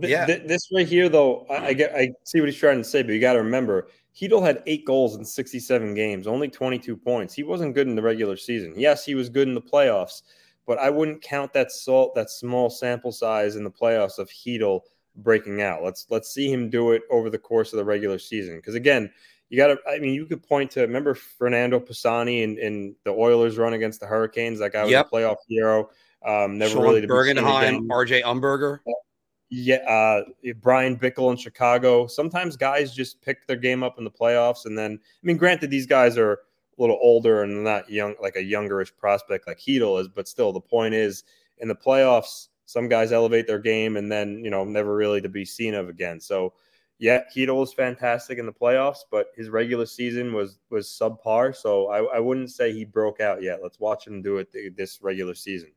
yeah. This right here, though, I get, I see what he's trying to say, but you got to remember, Hedl had eight goals in sixty-seven games, only twenty-two points. He wasn't good in the regular season. Yes, he was good in the playoffs, but I wouldn't count that salt, that small sample size in the playoffs of Hedl breaking out. Let's let's see him do it over the course of the regular season. Because again, you got to. I mean, you could point to, remember Fernando Pisani in, in the Oilers' run against the Hurricanes. That guy was yep. a playoff hero. Um, never Sean really. Bergenheim, R J Umberger. Yeah, uh, Brian Bickle in Chicago. Sometimes guys just pick their game up in the playoffs, and then, I mean, granted, these guys are a little older and not young, like a youngerish prospect like Hedl is, but still, the point is, in the playoffs, some guys elevate their game and then, you know, never really to be seen of again. So, yeah, Hedl is fantastic in the playoffs, but his regular season was was subpar. So I, I wouldn't say he broke out yet. Let's watch him do it th- this regular season.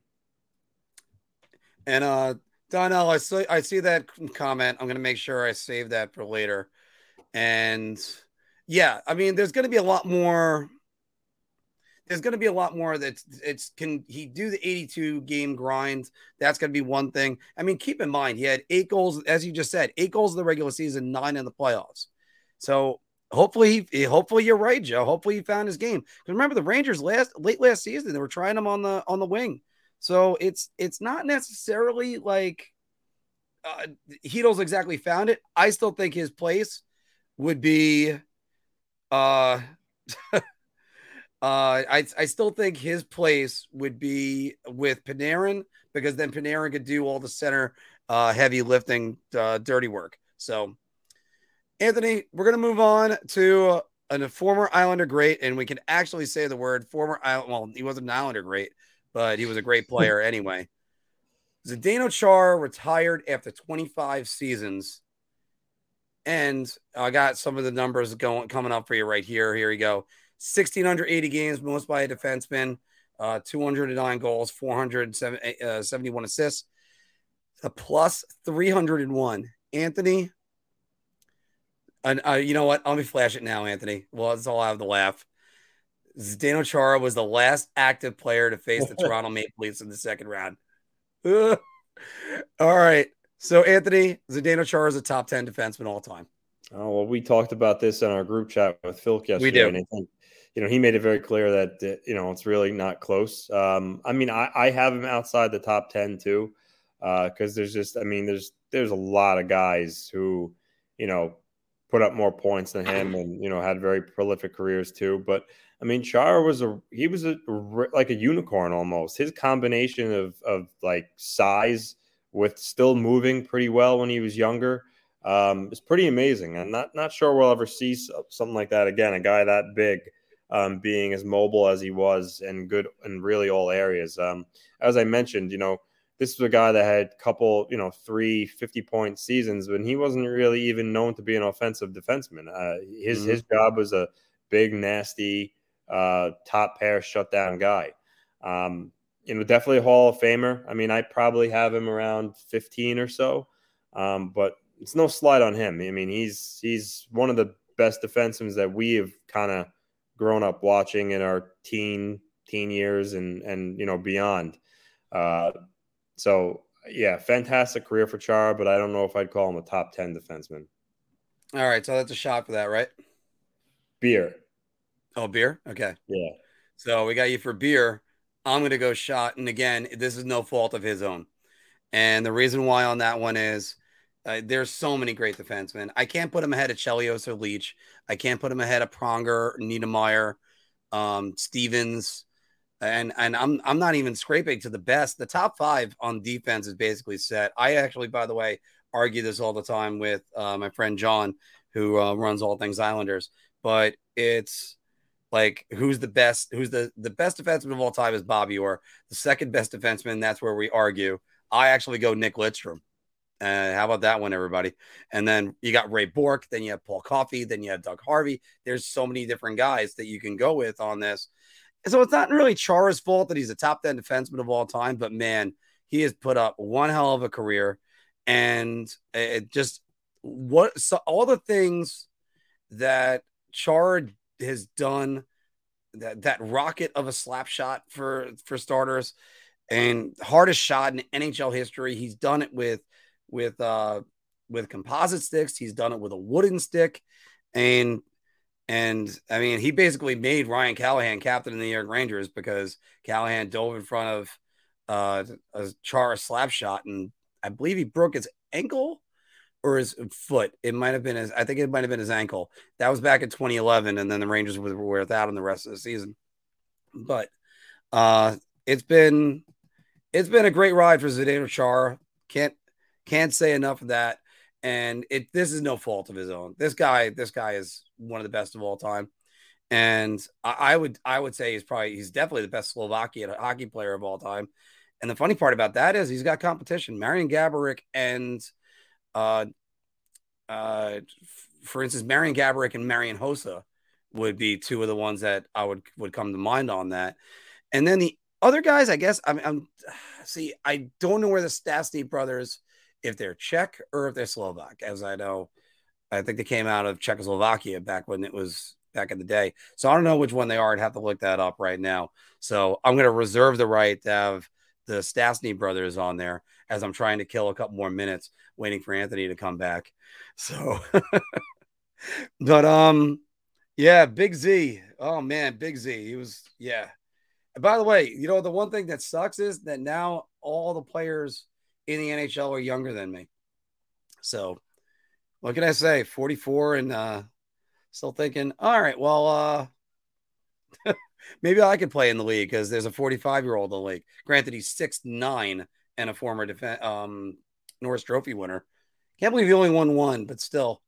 And, uh, Donnell, I see, I see that comment. I'm going to make sure I save that for later. And, yeah, I mean, there's going to be a lot more. There's going to be a lot more that it's, can he do the eighty-two game grind? That's going to be one thing. I mean, keep in mind, he had eight goals, as you just said, eight goals in the regular season, nine in the playoffs. So hopefully, hopefully you're right, Joe. Hopefully he found his game. Because remember, the Rangers last late last season, they were trying him on the, on the wing. So it's, it's not necessarily like uh, Hedl's exactly found it. I still think his place would be, uh, Uh, I I still think his place would be with Panarin, because then Panarin could do all the center uh, heavy lifting, uh, dirty work. So, Anthony, we're going to move on to a former Islander great, and we can actually say the word former Islander. Well, he wasn't an Islander great, but he was a great player anyway. Zdeno Chara retired after twenty-five seasons. And I got some of the numbers going coming up for you right here. Here you go. one thousand six hundred eighty games, most by a defenseman, uh, two hundred nine goals, four hundred seventy-one assists, a plus three hundred one. Anthony, and uh, you know what? Let me flash it now, Anthony. Well, it's all out of the laugh. Zdeno Chara was the last active player to face the Toronto Maple Leafs in the second round. All right. So, Anthony, Zdeno Chara is a top ten defenseman all time. Oh, well, we talked about this in our group chat with Phil yesterday. We do. And I think, you know, he made it very clear that, you know, it's really not close. Um, I mean, I, I have him outside the top ten, too, because uh, there's just, I mean, there's there's a lot of guys who, you know, put up more points than him and, you know, had very prolific careers, too. But, I mean, Chara was a, he was a, like a unicorn almost. His combination of, of like, size with still moving pretty well when he was younger. Um, it's pretty amazing. I'm not, not sure we'll ever see something like that again, a guy that big um, being as mobile as he was and good in really all areas. Um, as I mentioned, you know, this is a guy that had a couple, you know, three fifty-point seasons when he wasn't really even known to be an offensive defenseman. Uh, his mm-hmm. his job was a big, nasty, uh, top pair shutdown guy. Um You know, definitely a Hall of Famer. I mean, I probably have him around fifteen or so, um, but it's no slight on him. I mean, he's he's one of the best defensemen that we have kind of grown up watching in our teen teen years and and you know beyond. Uh, so yeah, fantastic career for Chara, but I don't know if I'd call him a top ten defenseman. All right, so that's a shot for that, right? Beer. Oh, beer. Okay. Yeah. So we got you for beer. I'm going to go shot. And again, this is no fault of his own. And the reason why on that one is uh, there's so many great defensemen. I can't put him ahead of Chelios or Leach. I can't put him ahead of Pronger, Niedermeyer, um, Stevens. And, and I'm, I'm not even scraping to the best. The top five on defense is basically set. I actually, by the way, argue this all the time with uh, my friend, John, who uh, runs All Things Islanders, but it's, like who's the best, who's the, the best defenseman of all time is Bobby Orr. The second best defenseman, that's where we argue. I actually go Nick Lidstrom. Uh, how about that one, everybody? And then you got Ray Bourque, then you have Paul Coffey, then you have Doug Harvey. There's so many different guys that you can go with on this. And so it's not really Chara's fault that he's a top ten defenseman of all time, but man, he has put up one hell of a career. And it just, what, so all the things that Chara has done, that that rocket of a slap shot for for starters and hardest shot in N H L history. He's done it with with uh with composite sticks. He's done it with a wooden stick, and and I mean he basically made Ryan Callahan captain of the New York Rangers because Callahan dove in front of uh a Chara slap shot, and I believe he broke his ankle or his foot. It might have been his, I think it might have been his ankle. That was back in twenty eleven, and then the Rangers were without him the rest of the season. But uh, it's been it's been a great ride for Zdeno Chara. Can't can't say enough of that. And it this is no fault of his own. This guy this guy is one of the best of all time. And I, I would I would say he's probably he's definitely the best Slovakian hockey player of all time. And the funny part about that is he's got competition. Marian Gaborik and Uh, uh, for instance, Marian Gaborik and Marian Hossa would be two of the ones that I would, would come to mind on that. And then the other guys, I guess, I'm, I'm see, I don't know where the Stastny brothers, if they're Czech or if they're Slovak, as I know, I think they came out of Czechoslovakia back when it was back in the day. So I don't know which one they are. I'd have to look that up right now. So I'm going to reserve the right to have the Stastny brothers on there as I'm trying to kill a couple more minutes waiting for Anthony to come back. So, but, um, yeah, Big Z. Oh man, Big Z. He was, yeah. And by the way, you know, the one thing that sucks is that now all the players in the N H L are younger than me. So what can I say? forty-four and, uh, still thinking, all right, well, uh, maybe I could play in the league because there's a forty-five year old in the league. Granted, he's six nine and a former def- um, Norris Trophy winner. Can't believe he only won one, but still.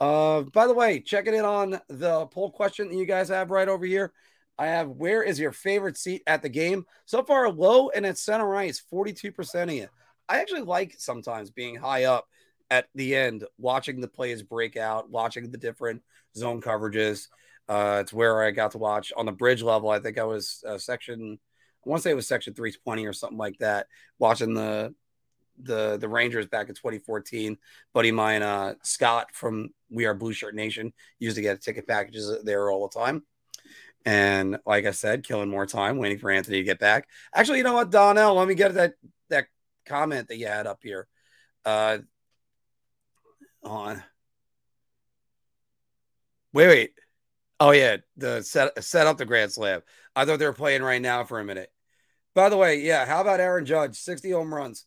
Uh, by the way, checking in on the poll question that you guys have right over here. I have, where is your favorite seat at the game? So far, low, and at center ice, forty-two percent of you. I actually like sometimes being high up at the end, watching the plays break out, watching the different zone coverages. Uh, it's where I got to watch on the bridge level. I think I was uh, section, I want to say it was section three twenty or something like that, watching the the the Rangers back in twenty fourteen. Buddy of mine, uh, Scott from We Are Blue Shirt Nation, used to get ticket packages there all the time. And like I said, killing more time, waiting for Anthony to get back. Actually, you know what, Donnell, let me get that, that comment that you had up here. Uh, on. Wait, wait. Oh, yeah, the set, set up the Grand Slam. I thought they were playing right now for a minute. By the way, yeah, how about Aaron Judge, sixty home runs?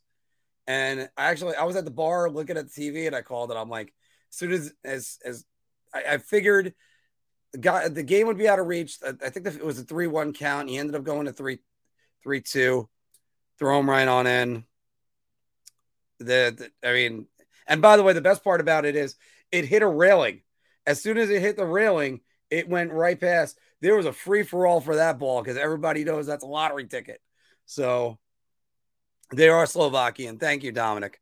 And I actually, I was at the bar looking at the T V, and I called it. I'm like, as soon as, as, as I, I figured got, the game would be out of reach. I, I think the, it was a three one count. He ended up going to three two, throw him right on in. The, the I mean, and by the way, the best part about it is it hit a railing. As soon as it hit the railing, it went right past. There was a free-for-all for that ball because everybody knows that's a lottery ticket. So they are Slovakian. Thank you, Dominic.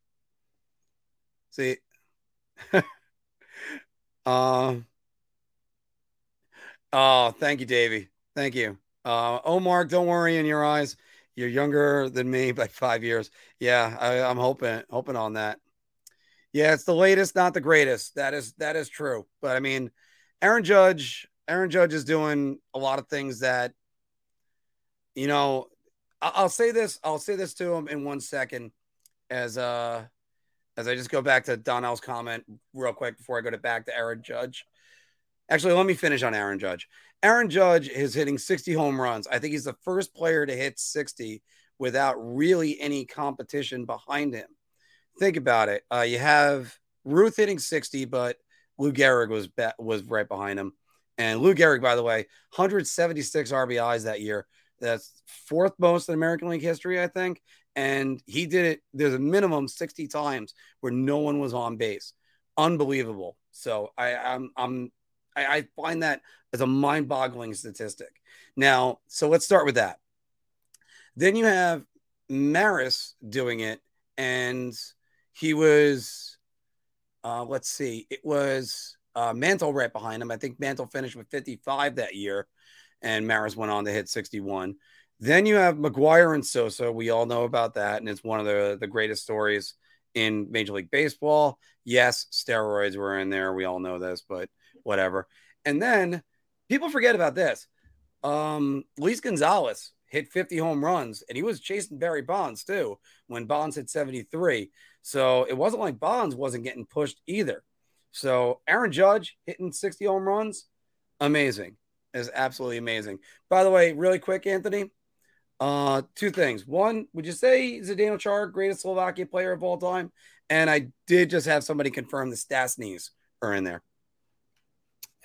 See, uh, oh, thank you, Davey. Thank you. Uh, Omar, don't worry in your eyes. You're younger than me by five years. Yeah, I, I'm hoping, hoping on that. Yeah, it's the latest, not the greatest. That is, that is true. But I mean, Aaron Judge, Aaron Judge is doing a lot of things that, you know, I'll say this, I'll say this to him in one second as uh, as I just go back to Donnell's comment real quick before I go to back to Aaron Judge. Actually, let me finish on Aaron Judge. Aaron Judge is hitting sixty home runs. I think he's the first player to hit sixty without really any competition behind him. Think about it. Uh, you have Ruth hitting sixty, but Lou Gehrig was be- was right behind him. And Lou Gehrig, by the way, one hundred seventy-six R B Is that year. That's fourth most in American League history, I think. And he did it. There's a minimum sixty times where no one was on base. Unbelievable. So I, I'm, I'm, I find that as a mind-boggling statistic. Now, so let's start with that. Then you have Maris doing it. And he was, uh, let's see, it was uh, Mantle right behind him. I think Mantle finished with fifty-five that year. And Maris went on to hit sixty-one. Then you have McGuire and Sosa. We all know about that. And it's one of the, the greatest stories in Major League Baseball. Yes, steroids were in there. We all know this, but whatever. And then people forget about this. Um, Luis Gonzalez hit fifty home runs, and he was chasing Barry Bonds too when Bonds hit seventy-three. So it wasn't like Bonds wasn't getting pushed either. So Aaron Judge hitting sixty home runs, amazing. Is absolutely amazing. By the way, really quick, Anthony, uh, two things. One, would you say Zdeno Chara, greatest Slovakia player of all time? And I did just have somebody confirm the Stastnys are in there.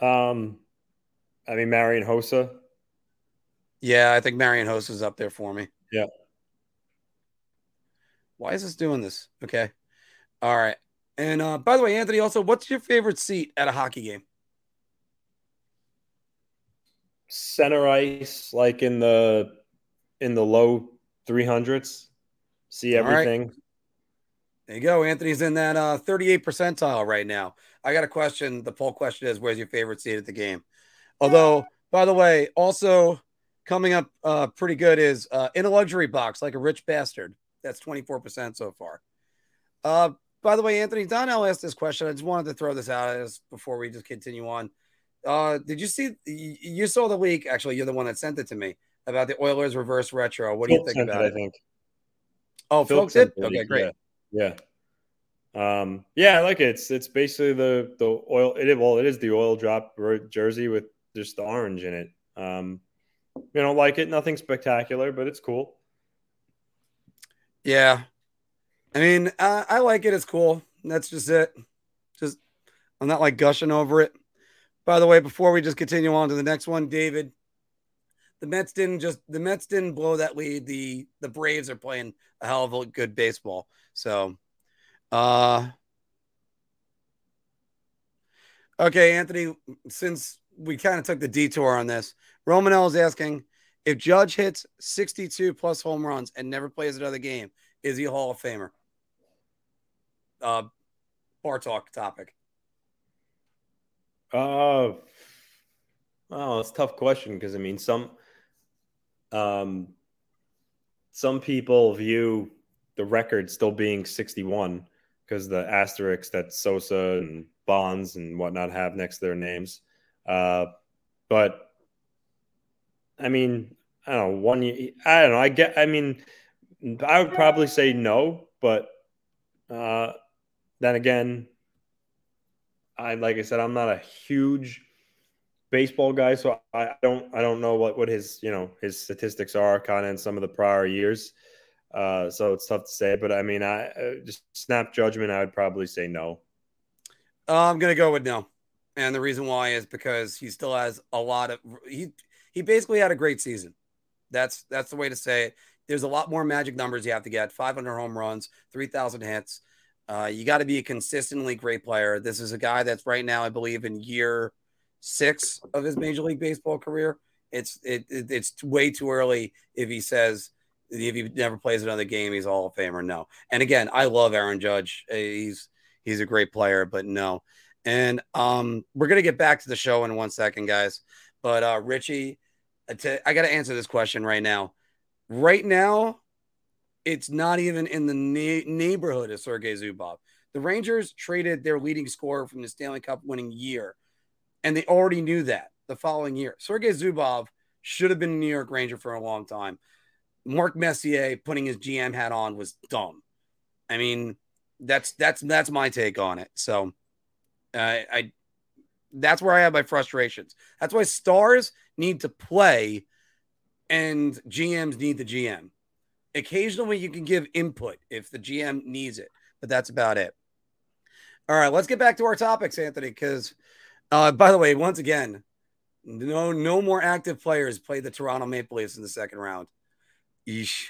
Um, I mean, Marian Hossa. Yeah, I think Marian Hossa is up there for me. Yeah. Why is this doing this? Okay. All right. And uh, by the way, Anthony, also, what's your favorite seat at a hockey game? Center ice, like in the in the low three hundreds. See everything. Right. There you go. Anthony's in that uh, thirty-eight percentile right now. I got a question. The poll question is, where's your favorite seat at the game? Although, by the way, also coming up uh, pretty good is uh, in a luxury box, like a rich bastard. That's twenty-four percent so far. Uh, by the way, Anthony, Donnell asked this question. I just wanted to throw this out at us before we just continue on. Uh, did you see, you saw the leak, actually, you're the one that sent it to me, about the Oilers reverse retro. What do you think about it? I think. Oh, folks did? Okay, great. Yeah. Yeah. Um, yeah, I like it. It's, it's basically the, the oil, it, well, it is the oil drop jersey with just the orange in it. Um, you don't like it, nothing spectacular, but it's cool. Yeah. I mean, uh, I like it. It's cool. That's just it. Just, I'm not like gushing over it. By the way, before we just continue on to the next one, David, the Mets didn't just the Mets didn't blow that lead. The the Braves are playing a hell of a good baseball. So, uh, okay, Anthony. Since we kind of took the detour on this, Romanel is asking if Judge hits sixty-two plus home runs and never plays another game, is he a Hall of Famer? Uh, bar talk topic. Uh. Oh, it's a tough question because, I mean, some um, some people view the record still being sixty-one because the asterisks that Sosa and Bonds and whatnot have next to their names. Uh, but, I mean, I don't know. One, I don't know. I get, I mean, I would probably say no, but uh, then again, I like I said, I'm not a huge baseball guy, so I don't I don't know what, what his you know his statistics are kind of in some of the prior years, uh, so it's tough to say. But I mean, I uh, just snap judgment, I would probably say no. Uh, I'm gonna go with no, and the reason why is because he still has a lot of he he basically had a great season. That's that's the way to say it. There's a lot more magic numbers you have to get: five hundred home runs, three thousand hits. Uh, you got to be a consistently great player. This is a guy that's right now, I believe, in year six of his Major League Baseball career. It's it, it it's way too early if he says if he never plays another game, he's a Hall of Famer. No. And again, I love Aaron Judge. He's he's a great player, but no. And um, we're gonna get back to the show in one second, guys. But uh, Richie, to, I got to answer this question right now. Right now, it's not even in the na- neighborhood of Sergei Zubov. The Rangers traded their leading scorer from the Stanley Cup winning year. And they already knew that the following year. Sergei Zubov should have been a New York Ranger for a long time. Mark Messier putting his G M hat on was dumb. I mean, that's that's that's my take on it. So uh, I that's where I have my frustrations. That's why stars need to play and G Ms need the G M. Occasionally you can give input if the G M needs it, but that's about it. All right, let's get back to our topics, Anthony, because Uh, by the way, once again, no no more active players play the Toronto Maple Leafs in the second round. Eesh.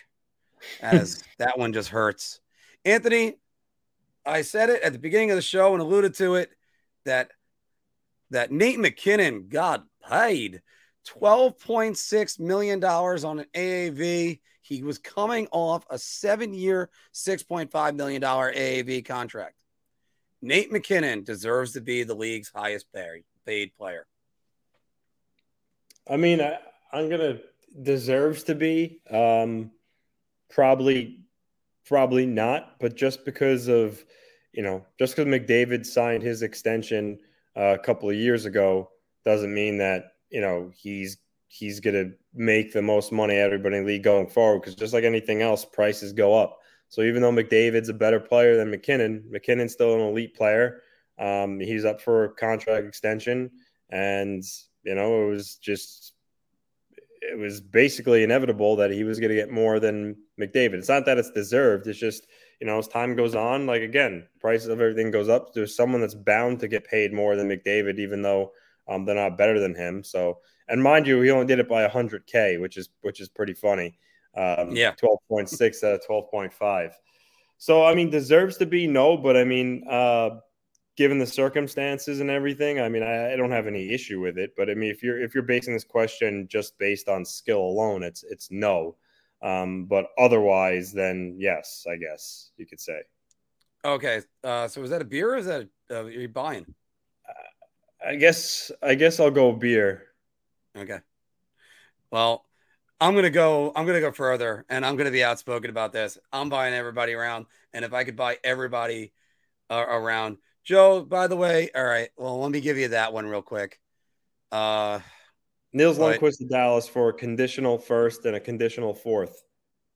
As that one just hurts. Anthony, I said it at the beginning of the show and alluded to it, that, that Nate MacKinnon got paid twelve point six million dollars on an A A V. He was coming off a seven-year, six point five million dollars A A V contract. Nate MacKinnon deserves to be the league's highest paid player. I mean, I, I'm going to deserves to be um, probably, probably not, but just because of, you know, just because McDavid signed his extension uh, a couple of years ago doesn't mean that, you know, he's, he's going to make the most money everybody in the league going forward. Cause just like anything else, prices go up. So even though McDavid's a better player than MacKinnon, MacKinnon's still an elite player. Um, he's up for a contract extension. And, you know, it was just – it was basically inevitable that he was going to get more than McDavid. It's not that it's deserved. It's just, you know, as time goes on, like, again, prices of everything goes up. There's someone that's bound to get paid more than McDavid, even though um, they're not better than him. So, and mind you, he only did it by one hundred K, which is which is pretty funny. Um, yeah, twelve point six out of twelve point five. So, I mean, deserves to be no, but I mean, uh, given the circumstances and everything, I mean, I, I don't have any issue with it. But I mean, if you're if you're basing this question just based on skill alone, it's it's no. Um, but otherwise, then yes, I guess you could say. Okay, uh, so is that a beer? Or is that a, uh, are you buying? Uh, I guess I guess I'll go beer. Okay. Well. I'm going to go I'm going to go further, and I'm going to be outspoken about this. I'm buying everybody around, and if I could buy everybody uh, around. Joe, by the way, all right, well, let me give you that one real quick. Uh, Nils Lundkvist to Dallas for a conditional first and a conditional fourth.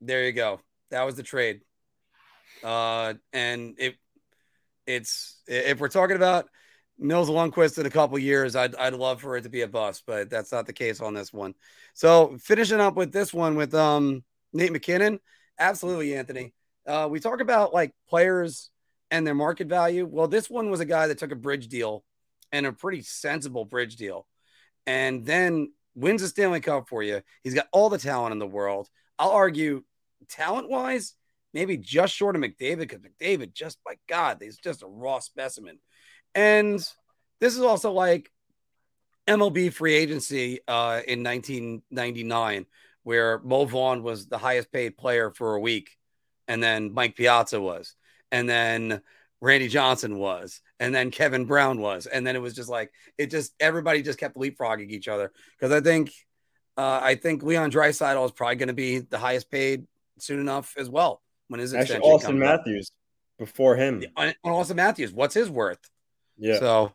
There you go. That was the trade. Uh, and it it's if we're talking about Nils Lundkvist in a couple years, I'd I'd love for it to be a bust, but that's not the case on this one. So finishing up with this one with um Nate MacKinnon, absolutely, Anthony. Uh, we talk about like players and their market value. Well, this one was a guy that took a bridge deal, and a pretty sensible bridge deal, and then wins a Stanley Cup for you. He's got all the talent in the world. I'll argue talent-wise, maybe just short of McDavid, because McDavid, just my God, he's just a raw specimen. And this is also like M L B free agency uh, in nineteen ninety-nine, where Mo Vaughn was the highest paid player for a week. And then Mike Piazza was, and then Randy Johnson was, and then Kevin Brown was. And then it was just like, it just, everybody just kept leapfrogging each other. Cause I think, uh, I think Leon Draisaitl is probably going to be the highest paid soon enough as well. When his extension Actually, Austin Matthews up. Before him. And Austin Matthews, what's his worth? Yeah. So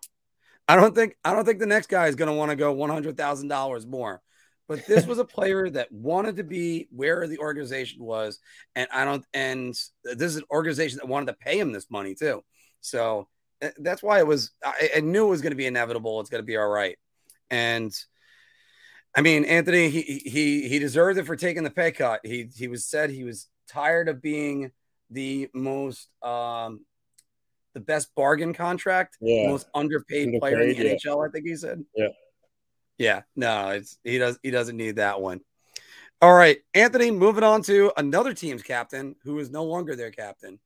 I don't think, I don't think the next guy is going to want to go one hundred thousand dollars more. But this was a player that wanted to be where the organization was. And I don't, and this is an organization that wanted to pay him this money too. So that's why it was, I, I knew it was going to be inevitable. It's going to be all right. And I mean, Anthony, he, he, he deserved it for taking the pay cut. He, he was said he was tired of being the most, um, the best bargain contract, yeah. most underpaid, underpaid player in the yeah. N H L. I think he said, yeah. Yeah, no, it's he does he doesn't need that one. All right, Anthony, moving on to another team's captain who is no longer their captain.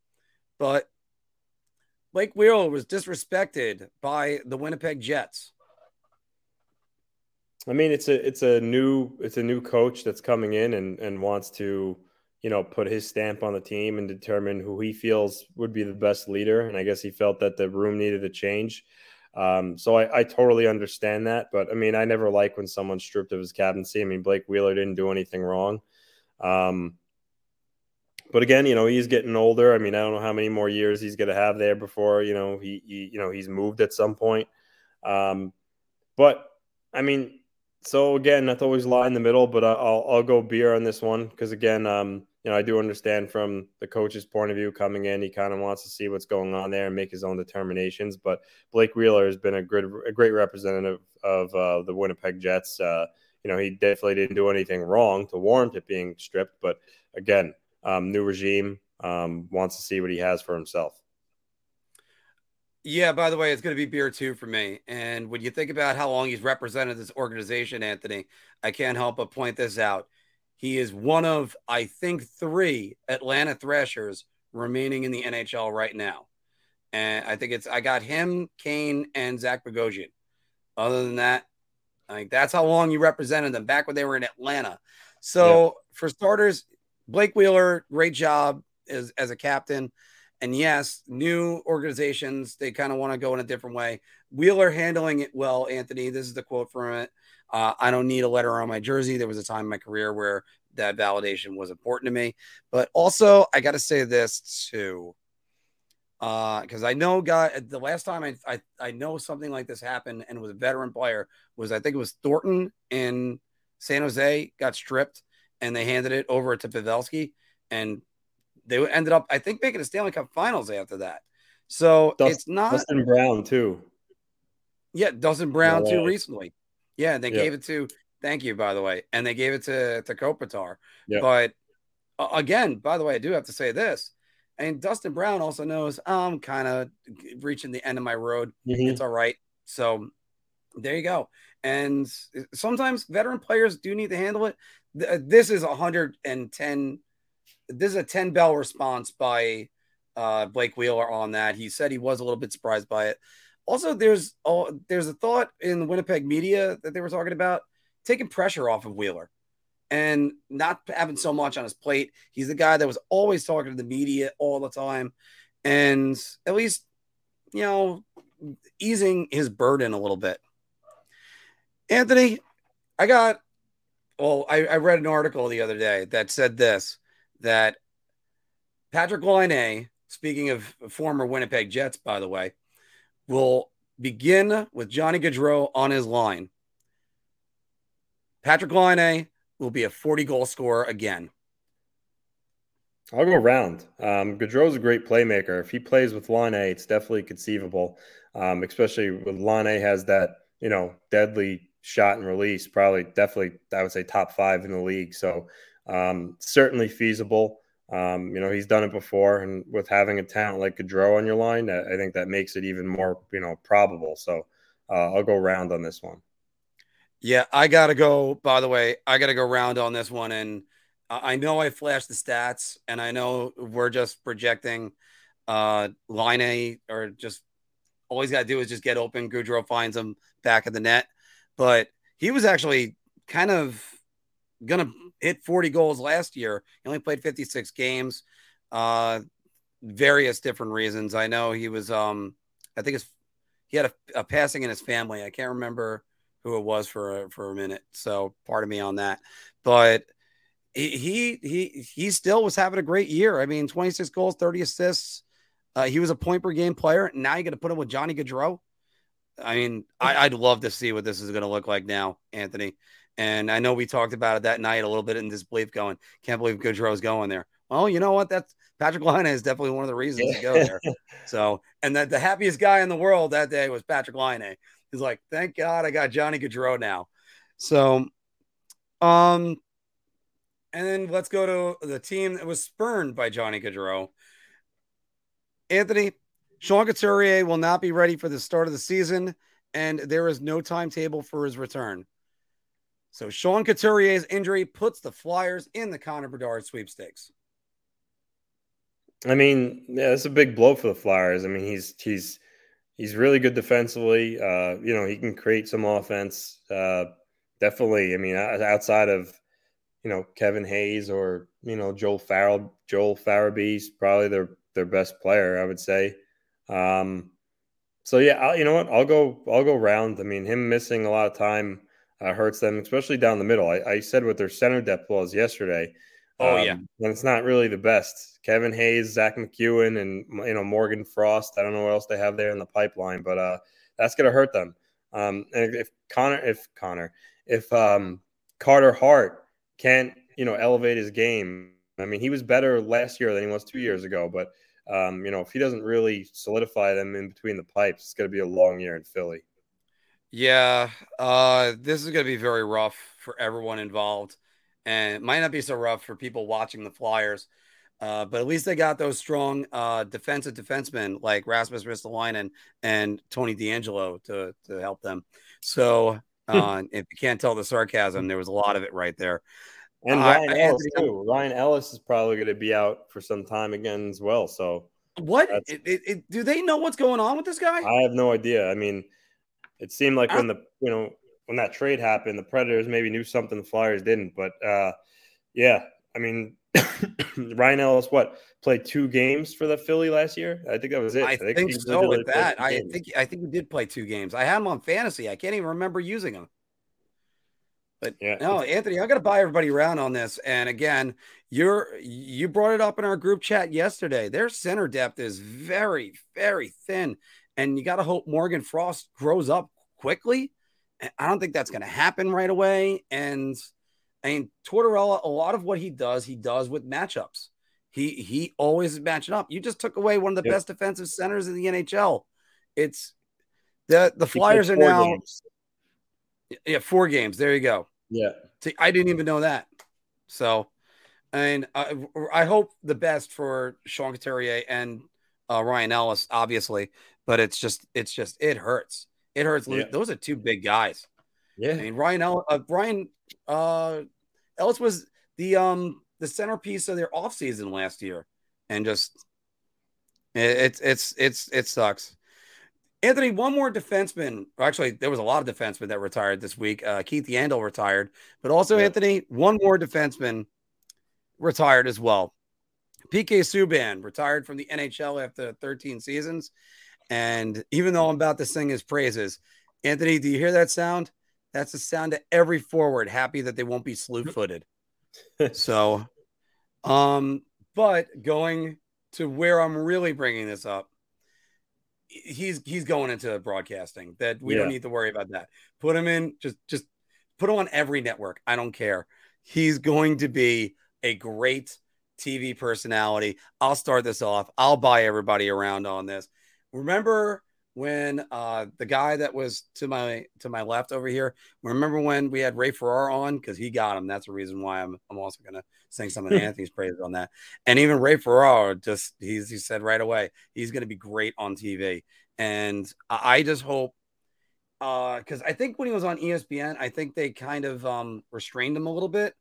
But Blake Wheeler was disrespected by the Winnipeg Jets. I mean, it's a it's a new it's a new coach that's coming in and, and wants to, you know, put his stamp on the team and determine who he feels would be the best leader. And I guess he felt that the room needed a change. Um, so I, I totally understand that, but I mean, I never like when someone's stripped of his captaincy. I mean, Blake Wheeler didn't do anything wrong. Um, but again, you know, he's getting older. I mean, I don't know how many more years he's going to have there before, you know, he, he, you know, he's moved at some point. Um, but I mean, so again, that's always lie in the middle, but I'll, I'll go beer on this one. Cause again, um, you know, I do understand from the coach's point of view coming in, he kind of wants to see what's going on there and make his own determinations. But Blake Wheeler has been a great, a great representative of uh, the Winnipeg Jets. Uh, you know, he definitely didn't do anything wrong to warrant it being stripped. But again, um, new regime um, wants to see what he has for himself. Yeah, by the way, it's going to be beer too for me. And when you think about how long he's represented this organization, Anthony, I can't help but point this out. He is one of, I think, three Atlanta Thrashers remaining in the N H L right now. And I think it's, I got him, Kane, and Zach Bogosian. Other than that, I think that's how long you represented them back when they were in Atlanta. So yeah. For starters, Blake Wheeler, great job as, as a captain. And yes, new organizations, they kind of want to go in a different way. Wheeler handling it well, Anthony. This is the quote from it. Uh, I don't need a letter on my jersey. There was a time in my career where that validation was important to me. But also, I got to say this too, because uh, I know God, the last time I, I I know something like this happened and it was a veteran player was, I think it was Thornton in San Jose got stripped and they handed it over to Pavelski and they ended up, I think, making a Stanley Cup Finals after that. So Dustin, it's not Dustin Brown too. Yeah, Dustin Brown yeah. too recently. Yeah, and they yeah. gave it to – thank you, by the way. And they gave it to, to Kopitar. Yeah. But, uh, again, by the way, I do have to say this. And Dustin Brown also knows oh, I'm kind of reaching the end of my road. Mm-hmm. It's all right. So, there you go. And sometimes veteran players do need to handle it. This is one hundred ten – this is a ten-bell response by uh, Blake Wheeler on that. He said he was a little bit surprised by it. Also, there's oh, there's a thought in the Winnipeg media that they were talking about taking pressure off of Wheeler and not having so much on his plate. He's the guy that was always talking to the media all the time and at least, you know, easing his burden a little bit. Anthony, I got – well, I, I read an article the other day that said this, that Patrick Laine, speaking of former Winnipeg Jets, by the way, will begin with Johnny Gaudreau on his line. Patrick Laine will be a forty-goal scorer again. I'll go around. Um, Gaudreau's a great playmaker. If he plays with Laine, it's definitely conceivable, um, especially with Laine has that, you know, deadly shot and release, probably definitely, I would say, top five in the league. So um, certainly feasible. Um, you know, he's done it before, and with having a talent like Gaudreau on your line, I think that makes it even more, you know, probable. So uh, I'll go round on this one. Yeah, I got to go, by the way, I got to go round on this one. And I know I flashed the stats, and I know we're just projecting uh, line A, or just all he's got to do is just get open. Goudreau finds him back of the net. But he was actually kind of going to hit forty goals last year. He only played fifty-six games, uh, various different reasons. I know he was, um, I think it's, he had a, a passing in his family. I can't remember who it was for a, for a minute. So pardon me on that. But He he he still was having a great year. I mean, twenty-six goals, thirty assists. Uh, he was a point per game player. Now you got to put him with Johnny Gaudreau. I mean, I, I'd love to see what this is going to look like now, Anthony. And I know we talked about it that night a little bit in disbelief, going, can't believe Gaudreau's going there. Well, you know what? That's Patrick Laine is definitely one of the reasons yeah. to go there. So, and that the happiest guy in the world that day was Patrick Laine. He's like, thank God I got Johnny Gaudreau now. So, um. And then let's go to the team that was spurned by Johnny Gaudreau. Anthony, Sean Couturier will not be ready for the start of the season, and there is no timetable for his return. So Sean Couturier's injury puts the Flyers in the Connor Bedard sweepstakes. I mean, yeah, it's a big blow for the Flyers. I mean, he's he's he's really good defensively. Uh, you know, he can create some offense. Uh, definitely. I mean, outside of you know, Kevin Hayes or, you know, Joel Farrell, Joel Farabee, probably their, their best player, I would say. Um, so yeah, I'll, you know what, I'll go, I'll go round. I mean, him missing a lot of time uh, hurts them, especially down the middle. I, I said what their center depth was yesterday. Oh um, yeah. And it's not really the best. Kevin Hayes, Zach McEwen, and, you know, Morgan Frost. I don't know what else they have there in the pipeline, but uh, that's going to hurt them. Um, and if Connor, if Connor, if um, Carter Hart, can't, you know, elevate his game. I mean, he was better last year than he was two years ago, but, um, you know, if he doesn't really solidify them in between the pipes, it's going to be a long year in Philly. Yeah, uh, this is going to be very rough for everyone involved, and it might not be so rough for people watching the Flyers, uh, but at least they got those strong uh, defensive defensemen like Rasmus Ristolainen and Tony D'Angelo to, to help them. So... Uh, if you can't tell the sarcasm, there was a lot of it right there. And uh, Ryan I, Ellis, I too. Ryan Ellis is probably going to be out for some time again as well. So, what it, it, it, do they know what's going on with this guy? I have no idea. I mean, it seemed like I, when the you know when that trade happened, the Predators maybe knew something the Flyers didn't. But uh, yeah, I mean, Ryan Ellis what played two games for the Philly last year? I think that was it. I, I think, think so. With that, I games. think I think he did play two games. I had him on fantasy. I can't even remember using him. But yeah. no, Anthony, I got to buy everybody around on this. And again, you're you brought it up in our group chat yesterday. Their center depth is very, very thin, and you got to hope Morgan Frost grows up quickly. I don't think that's going to happen right away, and. I mean, Tortorella, a lot of what he does, he does with matchups. He he always is matching up. You just took away one of the yep. best defensive centers in the N H L. It's the the Flyers are now games. yeah four games. There you go. Yeah, I didn't even know that. So, and I, I hope the best for Sean Couturier and uh, Ryan Ellis, obviously. But it's just it's just it hurts. It hurts. Yeah. Those are two big guys. Yeah, I mean Ryan Ellis, uh, Ryan. Uh, Ellis was the um the centerpiece of their offseason last year, and just it's it, it's it's it sucks. Anthony, one more defenseman. Actually, there was a lot of defensemen that retired this week. Uh, Keith Yandel retired, but also yeah. Anthony, one more defenseman retired as well. P K Subban retired from the N H L after thirteen seasons, and even though I'm about to sing his praises, Anthony, do you hear that sound? That's the sound of every forward happy that they won't be slew-footed. So, um, but going to where I'm really bringing this up, he's he's going into broadcasting. That we yeah. don't need to worry about that. Put him in, just just put him on every network. I don't care. He's going to be a great T V personality. I'll start this off. I'll buy everybody around on this. Remember. When uh, the guy that was to my to my left over here, remember when we had Ray Ferrar on because he got him. That's the reason why I'm I'm also gonna sing some of Anthony's praises on that. And even Ray Ferrar just he's he said right away he's gonna be great on T V. And I just hope because uh, I think when he was on E S P N, I think they kind of um, restrained him a little bit.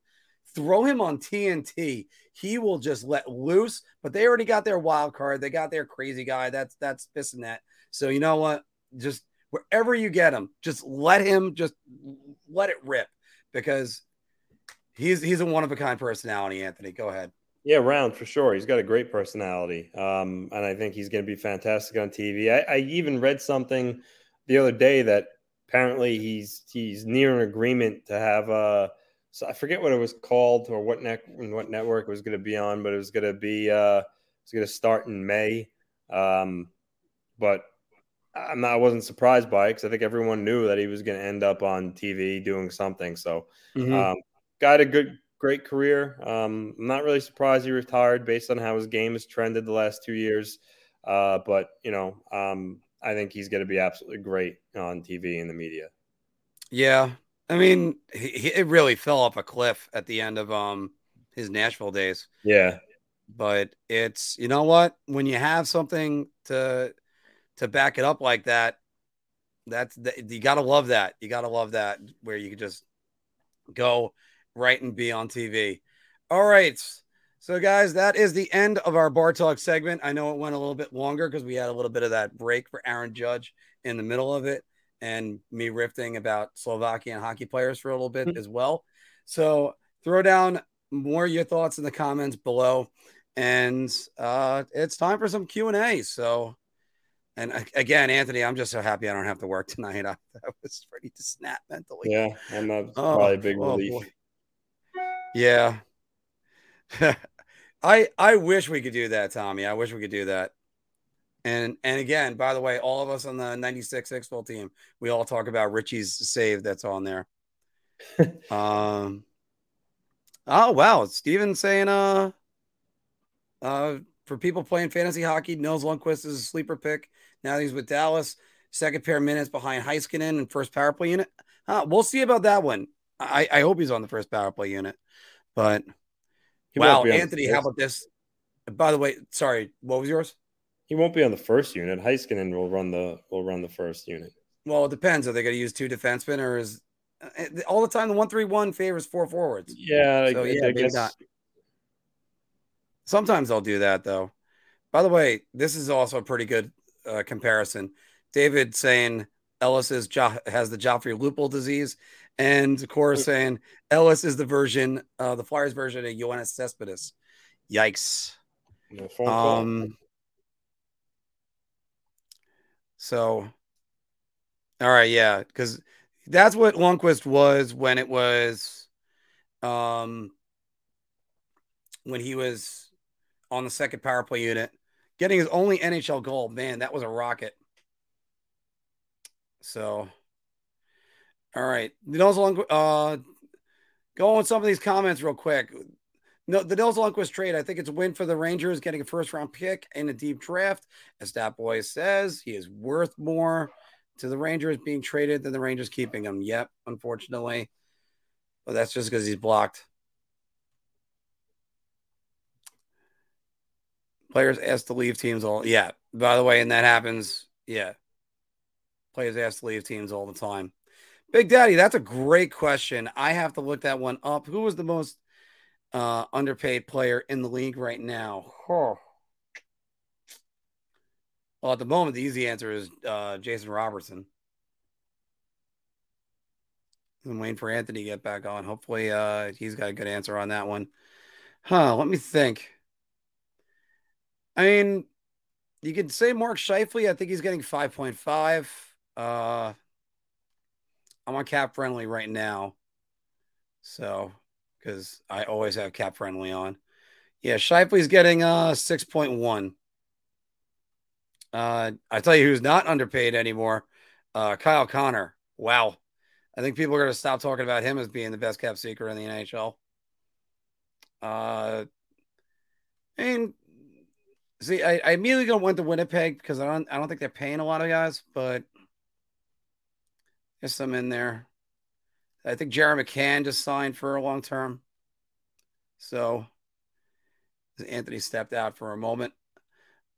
Throw him on T N T. He will just let loose, but they already got their wild card. They got their crazy guy. That's that's this and that. So you know what? Just wherever you get him, just let him just let it rip because he's he's a one-of-a-kind personality, Anthony. Go ahead. Yeah, Round for sure. He's got a great personality. Um, and I think he's going to be fantastic on T V. I, I even read something the other day that apparently he's he's near an agreement to have a So I forget what it was called or what net what network it was going to be on, but it was going to be uh, it's going to start in May. Um, but I'm not, I wasn't surprised by it because I think everyone knew that he was going to end up on T V doing something. So mm-hmm. um, got a good great career. Um, I'm not really surprised he retired based on how his game has trended the last two years. Uh, but you know, um, I think he's going to be absolutely great on T V and the media. Yeah. I mean, he, he, it really fell off a cliff at the end of um his Nashville days. Yeah. But it's, you know what? When you have something to to back it up like that, that's that, you got to love that. You got to love that where you can just go right and be on T V. All right. So, guys, that is the end of our Bar Talk segment. I know it went a little bit longer because we had a little bit of that break for Aaron Judge in the middle of it. And me riffing about Slovakian hockey players for a little bit as well. So throw down more of your thoughts in the comments below. And uh, it's time for some Q and A. So, and again, Anthony, I'm just so happy I don't have to work tonight. I, I was ready to snap mentally. Yeah, I'm not probably oh, a big oh relief. Boy. Yeah. I I wish we could do that, Tommy. I wish we could do that. And and again, by the way, all of us on the ninety-six X-Ball team, we all talk about Richie's save that's on there. um, oh wow, Steven saying uh uh for people playing fantasy hockey, Nils Lundkvist is a sleeper pick. Now that he's with Dallas, second pair of minutes behind Heiskanen and first power play unit. Huh, we'll see about that one. I, I hope he's on the first power play unit, but he wow, Anthony, how about this? By the way, sorry, what was yours? He won't be on the first unit. Heiskanen will run the will run the first unit. Well, it depends. Are they going to use two defensemen, or is all the time the one three one favors four forwards? Yeah, so, I, yeah, I guess. Not. Sometimes they'll do that though. By the way, this is also a pretty good uh, comparison. David saying Ellis is jo- has the Joffrey Lupul disease, and Cora saying Ellis is the version, uh, the Flyers version of Yoenis Cespedes. Yikes. No phone call. Um, So, all right, yeah, because that's what Lundkvist was when it was, um, when he was on the second power play unit, getting his only N H L goal. Man, that was a rocket. So, all right, the Nils Lundkvist, uh, go on with some of these comments real quick. No, the Nils Lundkvist trade, I think it's a win for the Rangers, getting a first-round pick in a deep draft. As that boy says, he is worth more to the Rangers being traded than the Rangers keeping him. Yep, unfortunately. But that's just because he's blocked. Players asked to leave teams all... Yeah, by the way, and that happens. Yeah. Players asked to leave teams all the time. Big Daddy, that's a great question. I have to look that one up. Who was the most... Uh, underpaid player in the league right now? Huh. Well, at the moment, the easy answer is uh, Jason Robertson. I'm waiting for Anthony to get back on. Hopefully, uh, he's got a good answer on that one. Huh, let me think. I mean, you could say Mark Scheifele. I think he's getting five point five. Uh, I'm on cap friendly right now. So... because I always have cap friendly on. Yeah, Shifley's getting uh six point one. Uh, I tell you who's not underpaid anymore, uh, Kyle Connor. Wow. I think people are going to stop talking about him as being the best cap seeker in the N H L. Uh, and see, I, I immediately went to Winnipeg because I don't, I don't think they're paying a lot of guys, but there's some in there. I think Jerry McCann just signed for a long term. So Anthony stepped out for a moment.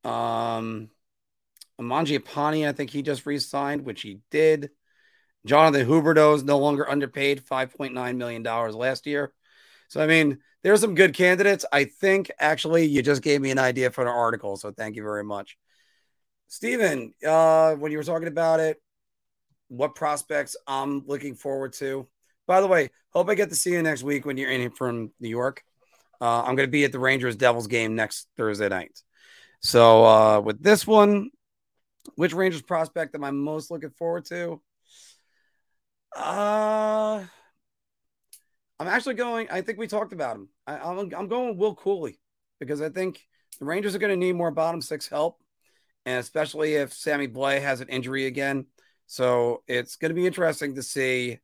Um, Amanji Apani, I think he just re-signed, which he did. Jonathan Huberdeau is no longer underpaid, five point nine million dollars last year. So, I mean, there's some good candidates. I think, actually, you just gave me an idea for an article, so thank you very much. Steven, uh, when you were talking about it, what prospects I'm looking forward to. By the way, hope I get to see you next week when you're in from New York. Uh, I'm going to be at the Rangers-Devils game next Thursday night. So uh, with this one, which Rangers prospect am I most looking forward to? Uh, I'm actually going – I think we talked about him. I, I'm, I'm going with Will Cooley because I think the Rangers are going to need more bottom six help, and especially if Sammy Blais has an injury again. So it's going to be interesting to see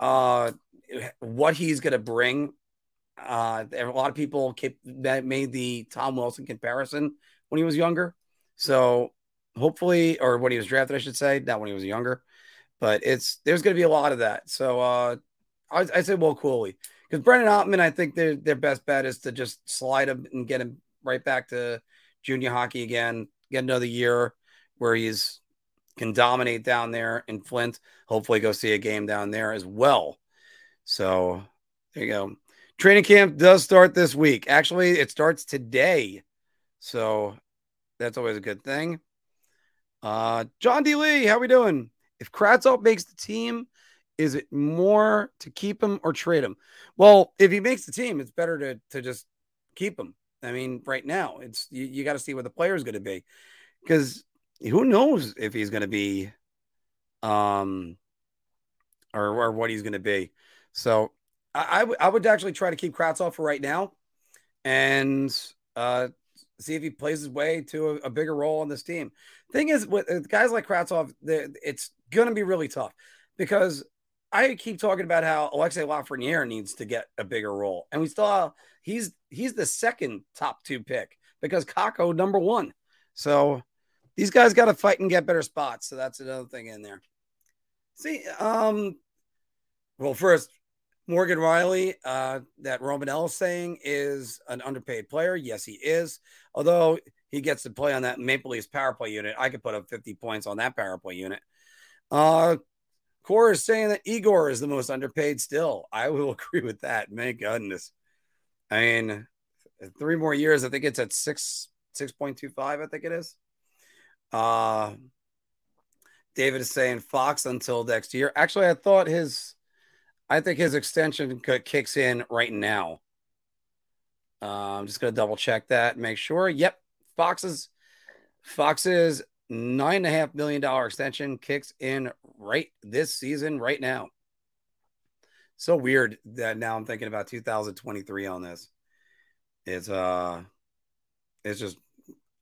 uh, what he's going to bring. Uh, a lot of people kept, that made the Tom Wilson comparison when he was younger. So hopefully, or when he was drafted, I should say, not when he was younger. But it's there's going to be a lot of that. So uh, I, I say Will Cooley. Because Brendan Ottman, I think their their best bet is to just slide him and get him right back to junior hockey again, get another year where he's can dominate down there in Flint. Hopefully go see a game down there as well. So there you go. Training camp does start this week. Actually, it starts today. So that's always a good thing. Uh, John D. Lee, how we doing? If Kravtsov makes the team, is it more to keep him or trade him? Well, if he makes the team, it's better to, to just keep him. I mean, right now, it's you, you got to see what the player is going to be. Because who knows if he's going to be um, or, or what he's going to be. So I, I, w- I would actually try to keep Kravtsov for right now and uh, see if he plays his way to a, a bigger role on this team. Thing is, with guys like Kravtsov, it's going to be really tough because I keep talking about how Alexei Lafrenière needs to get a bigger role. And we still have, he's, he's the second top two pick because Kakko, number one. So these guys got to fight and get better spots. So that's another thing in there. See, um, well, first, Morgan Riley, uh, that Romanelli saying is an underpaid player. Yes, he is. Although he gets to play on that Maple Leafs power play unit. I could put up fifty points on that power play unit. Uh, Core is saying that Igor is the most underpaid still. I will agree with that. My goodness. I mean, three more years. I think it's at six, six point two five. I think it is. Uh, David is saying Fox until next year. Actually, I thought his... I think his extension kicks in right now. Uh, I'm just going to double check that and make sure. Yep. Fox's Fox's nine and a half million dollar extension kicks in right this season right now. So weird that now I'm thinking about two thousand twenty-three on this. It's uh, it's just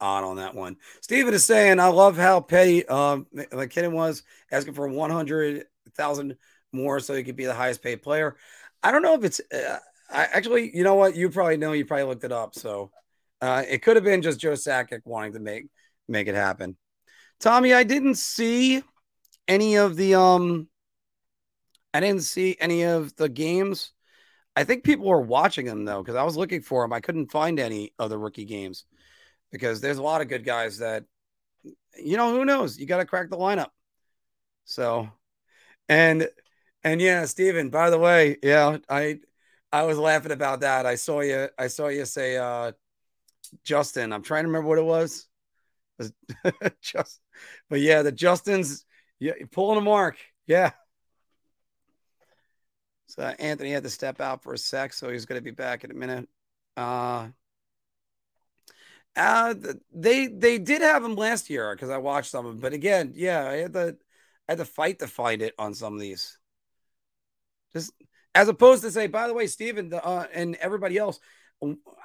odd on that one. Steven is saying, I love how petty uh, McKinnon was asking for one hundred thousand more so he could be the highest paid player. I don't know if it's uh, I actually, you know what? You probably know, you probably looked it up. So uh, it could have been just Joe Sakic wanting to make, make it happen. Tommy, I didn't see any of the, um, I didn't see any of the games. I think people were watching them though, because I was looking for them. I couldn't find any other rookie games because there's a lot of good guys that, you know, who knows? You got to crack the lineup. So, and, And yeah, Steven, by the way, yeah, I I was laughing about that. I saw you I saw you say uh, Justin. I'm trying to remember what it was. It was just, but yeah, the Justin's yeah, pulling a mark. Yeah. So Anthony had to step out for a sec, so he's going to be back in a minute. Uh, uh they they did have him last year cuz I watched some of them, but again, yeah, I had to I had to fight to find it on some of these. Just as opposed to say, by the way, Steven uh, and everybody else,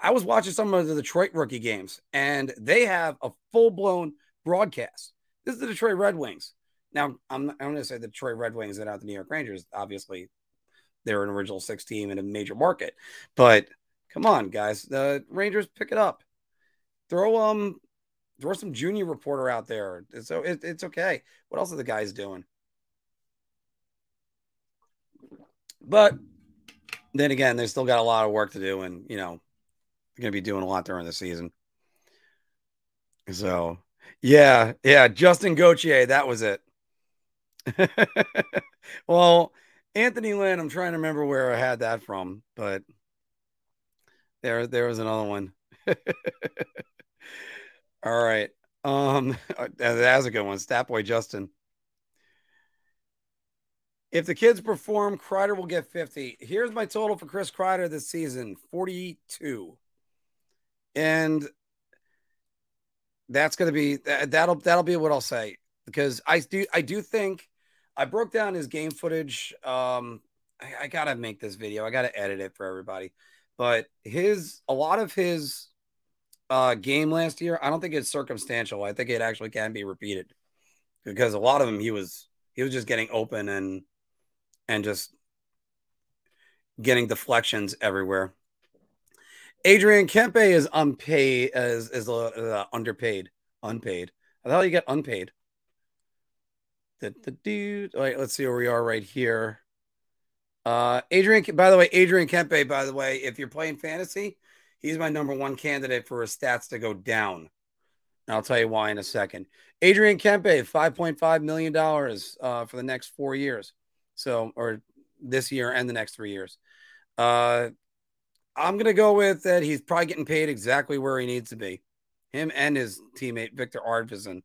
I was watching some of the Detroit rookie games, and they have a full-blown broadcast. This is the Detroit Red Wings. Now, I'm, I'm going to say the Detroit Red Wings and not the New York Rangers. Obviously, they're an original six team in a major market. But come on, guys. The Rangers, pick it up. Throw um, throw some junior reporter out there. So it, it's okay. What else are the guys doing? But then again, they still got a lot of work to do, and, you know, they're going to be doing a lot during the season. So, yeah, yeah, Justin Gauthier, that was it. Well, Anthony Lynn, I'm trying to remember where I had that from, but there, there was another one. All right. Um, that was a good one. Stat Boy Justin. If the kids perform, Kreider will get fifty. Here's my total for Chris Kreider this season, forty-two. And that's going to be, that'll, that'll be what I'll say, because I do, I do think I broke down his game footage. Um, I, I got to make this video. I got to edit it for everybody, but his, a lot of his uh, game last year, I don't think it's circumstantial. I think it actually can be repeated, because a lot of them, he was, he was just getting open and, and just getting deflections everywhere. Adrian Kempe is unpaid, is, is uh, underpaid, unpaid. I thought you get unpaid. The, the dude, all right, let's see where we are right here. Uh, Adrian, by the way, Adrian Kempe, by the way, if you're playing fantasy, he's my number one candidate for his stats to go down. And I'll tell you why in a second. Adrian Kempe, five point five million dollars uh, for the next four years. So, or this year and the next three years. Uh, I'm going to go with that. He's probably getting paid exactly where he needs to be. Him and his teammate, Victor Arvidsson.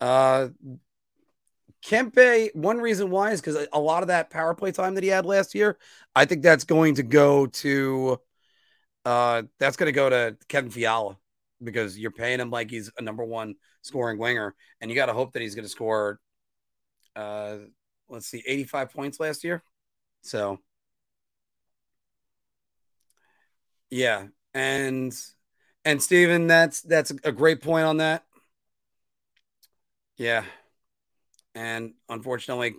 Uh, Kempe, one reason why is because a lot of that power play time that he had last year, I think that's going to go to, uh, that's going to go to Kevin Fiala, because you're paying him like he's a number one scoring winger, and you got to hope that he's going to score, uh, let's see, eighty-five points last year. So, yeah, and and Steven, that's that's a great point on that. Yeah, and unfortunately,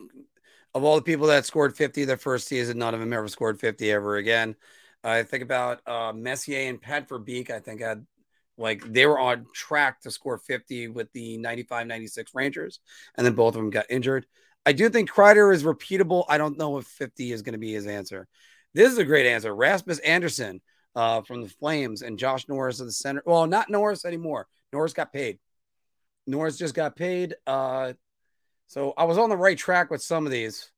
of all the people that scored fifty their first season, none of them ever scored fifty ever again. I think about uh, Messier and Pat Verbeek. I think had like they were on track to score fifty with the ninety-five ninety-six Rangers, and then both of them got injured. I do think Kreider is repeatable. I don't know if fifty is going to be his answer. This is a great answer, Rasmus Anderson. Uh, from the Flames, and Josh Norris of the center. Well, not Norris anymore. Norris got paid. Norris just got paid. Uh, so I was on the right track with some of these.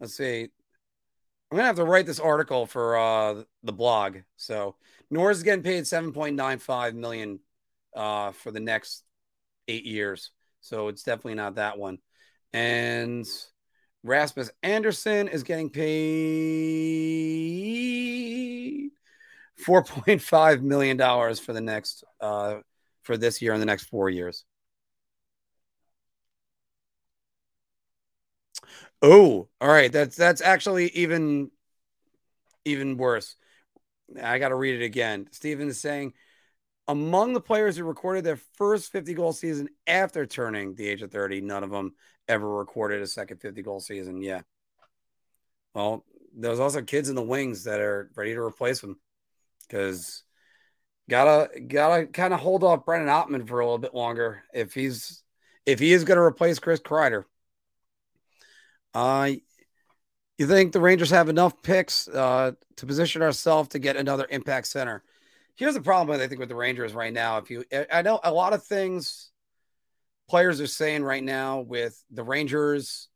Let's see. I'm going to have to write this article for uh, the blog. So Norris is getting paid seven point nine five million dollars uh, for the next eight years. So it's definitely not that one. And Rasmus Anderson is getting paid four point five million dollars for the next, uh, for this year and the next four years. Oh, all right. That's, that's actually even, even worse. I got to read it again. Steven is saying among the players who recorded their first fifty goal season after turning the age of thirty, none of them ever recorded a second fifty goal season. Yeah. Well, there's also kids in the wings that are ready to replace them. Because gotta gotta kind of hold off Brendan Ottman for a little bit longer if he's if he is going to replace Chris Kreider. Uh, you think the Rangers have enough picks uh, to position ourselves to get another impact center? Here's the problem I think with the Rangers right now. If you, I know a lot of things players are saying right now with the Rangers.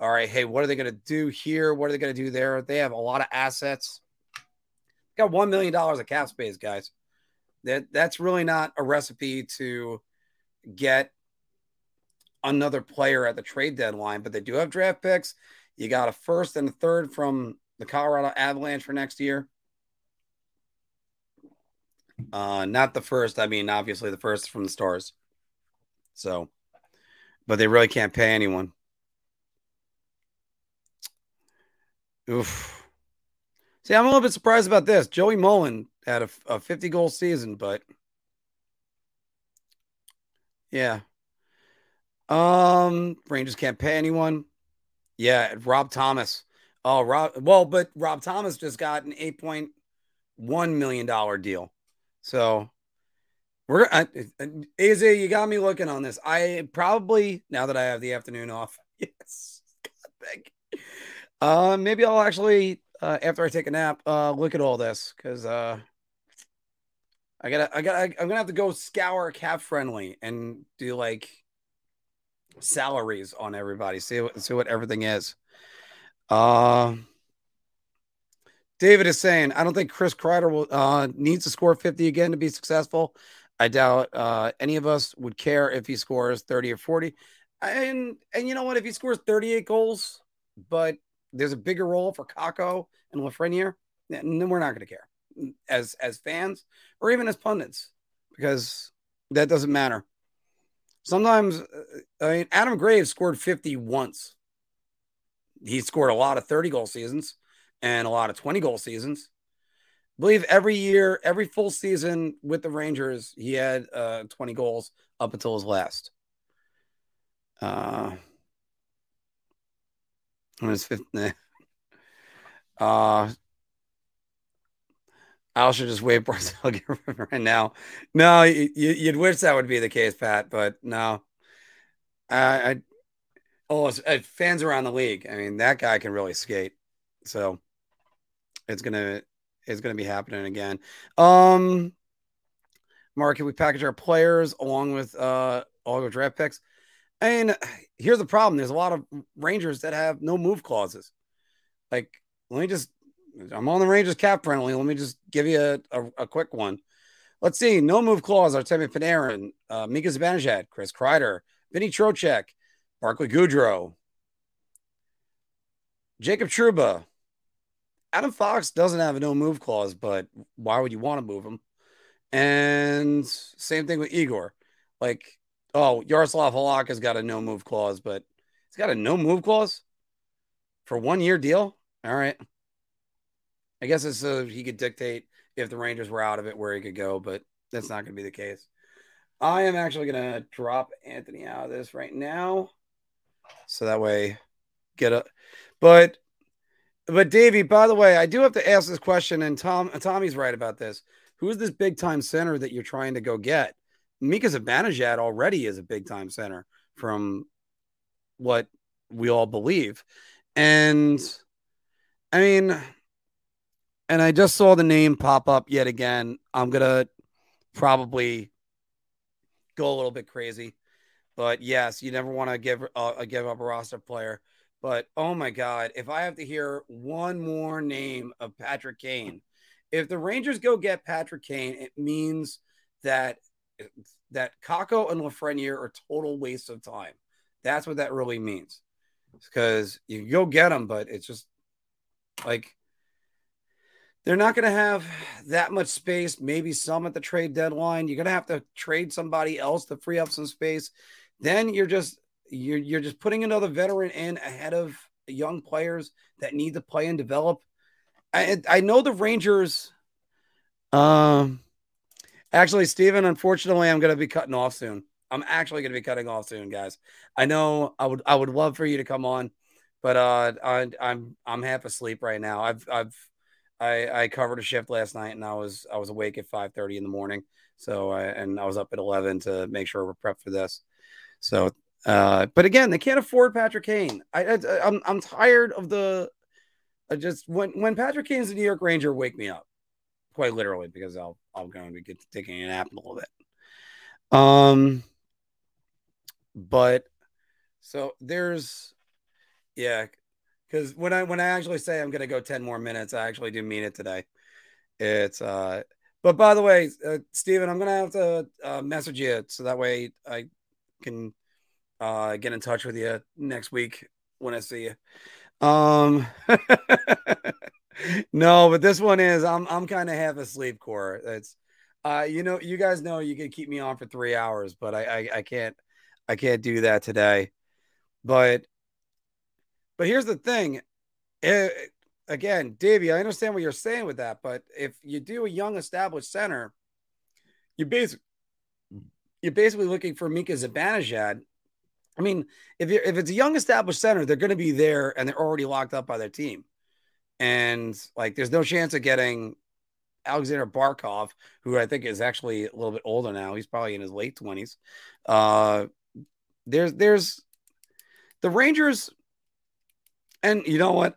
All right, hey, what are they going to do here? What are they going to do there? They have a lot of assets. Got one million dollars of cap space, guys. That that's really not a recipe to get another player at the trade deadline, but they do have draft picks. You got a first and a third from the Colorado Avalanche for next year. Uh, not the first. I mean, obviously the first from the Stars. So, but they really can't pay anyone. Oof. See, I'm a little bit surprised about this. Joey Mullen had a, a fifty-goal season, but yeah. Um, Rangers can't pay anyone. Yeah, Rob Thomas. Oh, Rob. Well, but Rob Thomas just got an eight point one million dollars deal. So we're I, I, Izzy, you got me looking on this. I probably now that I have the afternoon off. Yes, God, thank you. Uh, maybe I'll actually. Uh, after I take a nap, uh, look at all this because uh, I gotta, I gotta, I'm gonna have to go scour Cap Friendly and do like salaries on everybody. See what, see what everything is. Uh, David is saying, I don't think Chris Kreider will uh, needs to score fifty again to be successful. I doubt uh, any of us would care if he scores thirty or forty. And and you know what? If he scores thirty-eight goals, but there's a bigger role for Kakko and Lafrenière, then we're not going to care as as fans or even as pundits, because that doesn't matter. Sometimes, I mean, Adam Graves scored fifty once. He scored a lot of thirty-goal seasons and a lot of twenty-goal seasons. I believe every year, every full season with the Rangers, he had uh, twenty goals up until his last. Uh, uh, I should just wait for Barzal right now. No, you, you'd wish that would be the case, Pat, but no. I, I oh, fans around the league. I mean, that guy can really skate, so it's gonna it's gonna be happening again. Um, Mark, can we package our players along with uh all the draft picks? And here's the problem. There's a lot of Rangers that have no move clauses. Like, let me just, I'm on the Rangers cap friendly. Let me just give you a, a, a quick one. Let's see. No move clause are Artemi Panarin, uh, Mika Zibanejad, Chris Kreider, Vinny Trocheck, Barclay Goodrow, Jacob Trouba. Adam Fox doesn't have a no move clause, but why would you want to move him? And same thing with Igor. Like, oh, Jaroslav Halak has got a no-move clause, but he's got a no-move clause for one-year deal? All right. I guess it's so he could dictate if the Rangers were out of it where he could go, but that's not going to be the case. I am actually going to drop Anthony out of this right now, so that way get up. But, but Davey, by the way, I do have to ask this question, and Tom Tommy's right about this. Who is this big-time center that you're trying to go get? Mika Zibanejad already is a big-time center from what we all believe. And, I mean, and I just saw the name pop up yet again. I'm going to probably go a little bit crazy. But, yes, you never want to give uh, give up a roster player. But, oh, my God, if I have to hear one more name of Patrick Kane, if the Rangers go get Patrick Kane, it means that – that Kakko and Lafrenière are total waste of time. That's what that really means. Because you go get them, but it's just like they're not going to have that much space. Maybe some at the trade deadline. You're going to have to trade somebody else to free up some space. Then you're just you're you're just putting another veteran in ahead of young players that need to play and develop. I I know the Rangers. Um. Actually, Steven, unfortunately, I'm going to be cutting off soon. I'm actually going to be cutting off soon, guys. I know I would I would love for you to come on, but uh, I, I'm I'm half asleep right now. I've I've I, I covered a shift last night, and I was I was awake at five thirty in the morning. So I, and I was up at eleven to make sure we're prepped for this. So, uh, but again, they can't afford Patrick Kane. I, I I'm I'm tired of the I just when when Patrick Kane's the New York Ranger, wake me up. Quite literally, because I'll I'll go and get to taking a nap in a little bit. Um, but so there's, yeah, because when I when I actually say I'm gonna go ten more minutes, I actually do mean it today. It's uh, but by the way, uh, Steven, I'm gonna have to uh, message you so that way I can uh get in touch with you next week when I see you. Um. No, but this one is I'm I'm kind of half asleep, Core. That's uh you know, you guys know you can keep me on for three hours, but I, I I can't I can't do that today. But but here's the thing. It, again, Davey, I understand what you're saying with that, but if you do a young established center, you basically you're basically looking for Mika Zibanejad. I mean, if you if it's a young established center, they're going to be there and they're already locked up by their team. And, like, there's no chance of getting Alexander Barkov, who I think is actually a little bit older now. He's probably in his late twenties. Uh, there's there's the Rangers. And you know what,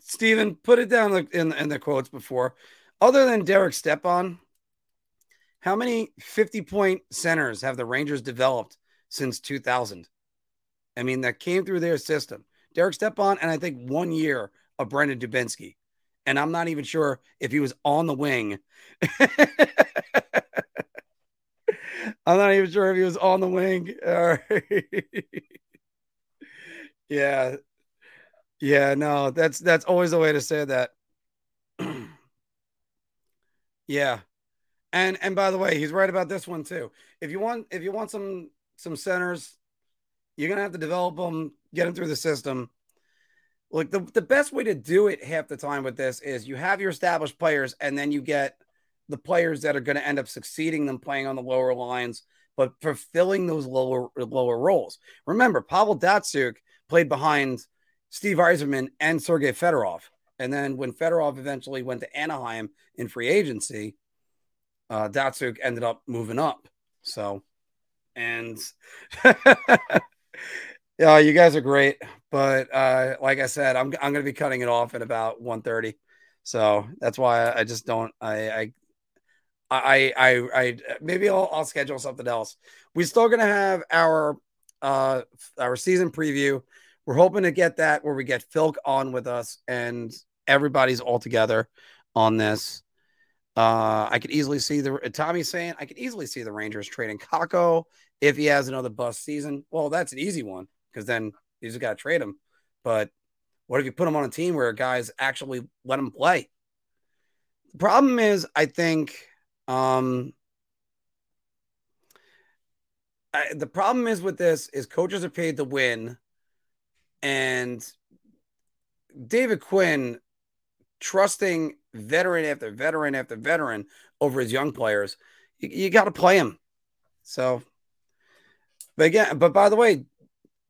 Steven, put it down in, in the quotes before. Other than Derek Stepan, how many fifty-point centers have the Rangers developed since two thousand? I mean, that came through their system. Derek Stepan, and I think one year of Brendan Dubinsky. And I'm not even sure if he was on the wing. I'm not even sure if he was on the wing. All right. Yeah. Yeah, no, that's that's always the way to say that. Yeah. And and by the way, he's right about this one too. If you want if you want some some centers, you're going to have to develop them, get them through the system. Look, the, the best way to do it half the time with this is you have your established players, and then you get the players that are going to end up succeeding them playing on the lower lines, but fulfilling those lower lower roles. Remember, Pavel Datsyuk played behind Steve Yzerman and Sergei Fedorov. And then when Fedorov eventually went to Anaheim in free agency, uh, Datsyuk ended up moving up. So, and yeah, you guys are great. But uh, like I said, I'm I'm going to be cutting it off at about one thirty. So that's why I just don't, I, I, I, I, I maybe I'll, I'll schedule something else. We're still going to have our, uh, our season preview. We're hoping to get that where we get Philk on with us and everybody's all together on this. Uh, I could easily see the Tommy's saying, I could easily see the Rangers trading Kakko if he has another bust season. Well, that's an easy one. Cause then you just got to trade him. But what if you put him on a team where guys actually let him play? The problem is, I think, um, I, the problem is with this is coaches are paid to win, and David Quinn trusting veteran after veteran after veteran over his young players, you, you got to play him. So, but again, but by the way,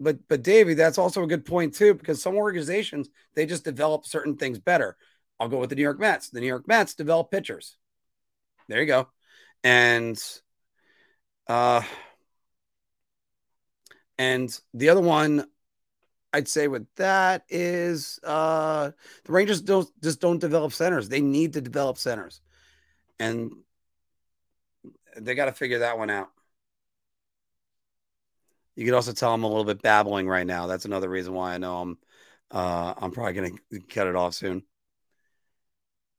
But, but Davey, that's also a good point, too, because some organizations, they just develop certain things better. I'll go with the New York Mets. The New York Mets develop pitchers. There you go. And uh, and the other one I'd say with that is uh, the Rangers don't, just don't develop centers. They need to develop centers. And they got to figure that one out. You could also tell I'm a little bit babbling right now. That's another reason why I know I'm uh, I'm probably going to cut it off soon.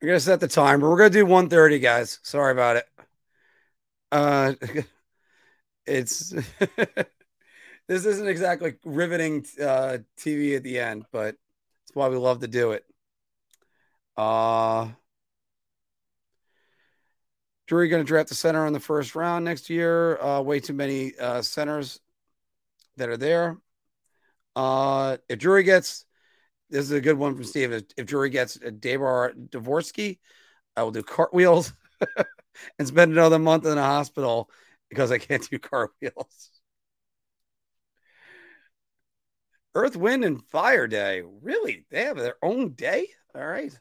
We're going to set the time, but we're going to do one thirty, guys. Sorry about it. Uh, it's this isn't exactly riveting uh, T V at the end, but it's why we love to do it. Uh, Drury going to draft a center in the first round next year. Uh, way too many uh, centers that are there. Uh, if Drury gets, this is a good one from Steve. If, if Drury gets a Debar Dvorsky, I will do cartwheels and spend another month in a hospital because I can't do cartwheels. Earth, Wind, and Fire Day. Really? They have their own day? All right.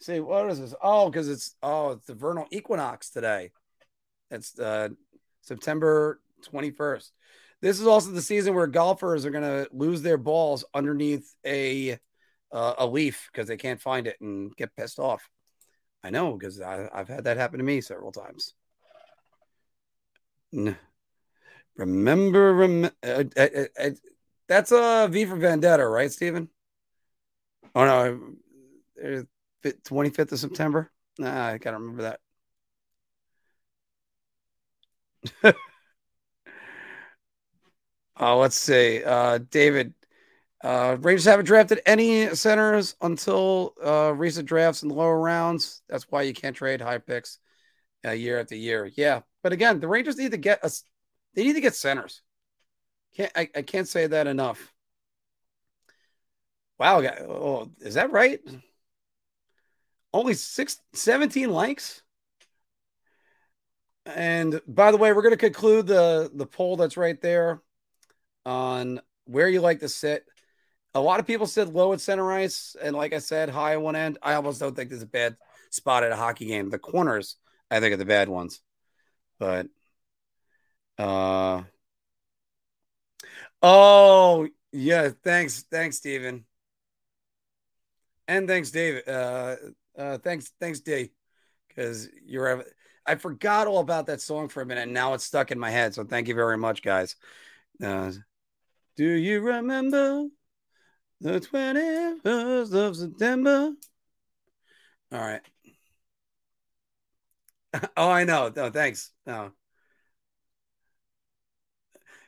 See, what is this? Oh, because it's, oh, it's the vernal equinox today. That's uh, September twenty-first. This is also the season where golfers are going to lose their balls underneath a uh, a leaf because they can't find it and get pissed off. I know, because I've had that happen to me several times. Remember, rem- uh, uh, uh, uh, that's a V for Vendetta, right, Stephen? Oh, no, twenty-fifth of September? Nah, I can't remember that. Uh, let's see. Uh, David, uh, Rangers haven't drafted any centers until uh, recent drafts in the lower rounds. That's why you can't trade high picks uh, year after year. Yeah. But again, the Rangers need to get us. They need to get centers. Can't I, I can't say that enough. Wow. Oh, is that right? Only six, seventeen likes. And by the way, we're going to conclude the, the poll that's right there on where you like to sit. A lot of people said low at center ice, and like I said, high at one end. I almost don't think there's a bad spot at a hockey game. The corners, I think, are the bad ones. But, uh, oh yeah, thanks, thanks, Steven. and thanks, David. Uh, uh thanks, thanks, D, because you're. I forgot all about that song for a minute, and now it's stuck in my head. So thank you very much, guys. Uh, Do you remember the twenty-first of September? All right. Oh, I know. No, thanks. No.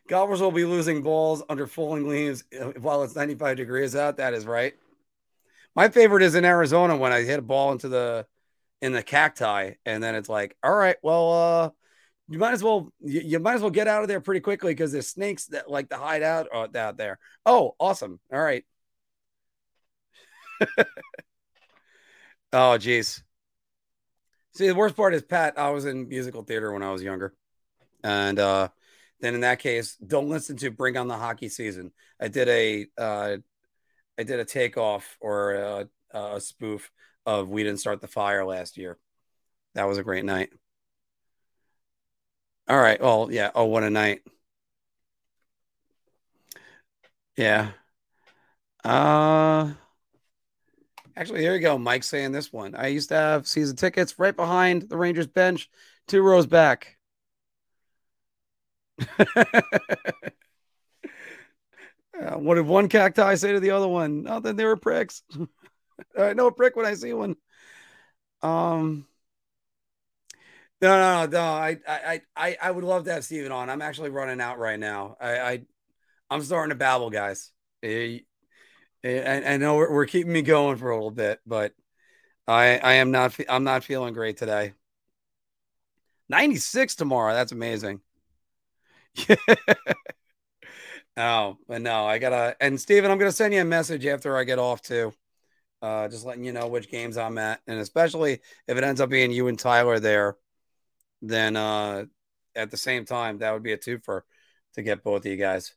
Golfers will be losing balls under falling leaves while it's ninety-five degrees out. That is right. My favorite is in Arizona when I hit a ball into the in the cacti, and then it's like, all right, well, uh, you might as well you, you might as well get out of there pretty quickly because there's snakes that like to hide out out there. Oh, awesome! All right. Oh, geez. See, the worst part is, Pat, I was in musical theater when I was younger, and uh, then in that case, don't listen to "Bring On the Hockey Season." I did a uh, I did a takeoff or a, a spoof of "We Didn't Start the Fire" last year. That was a great night. All right, well, yeah. Oh, what a night! Yeah. Uh. Actually, here you go. Mike's saying this one. I used to have season tickets right behind the Rangers bench, two rows back. uh, what did one cacti say to the other one? Nothing. They were pricks. I know a prick when I see one. Um, no, no, no. I, I, I, I would love to have Steven on. I'm actually running out right now. I, I I'm starting to babble, guys. Hey. I know we're keeping me going for a little bit, but I I am not I'm not feeling great today. ninety-six tomorrow, that's amazing. Oh, but no, I gotta. And Steven, I'm gonna send you a message after I get off too, uh, just letting you know which games I'm at, and especially if it ends up being you and Tyler there, then uh, at the same time that would be a twofer to get both of you guys.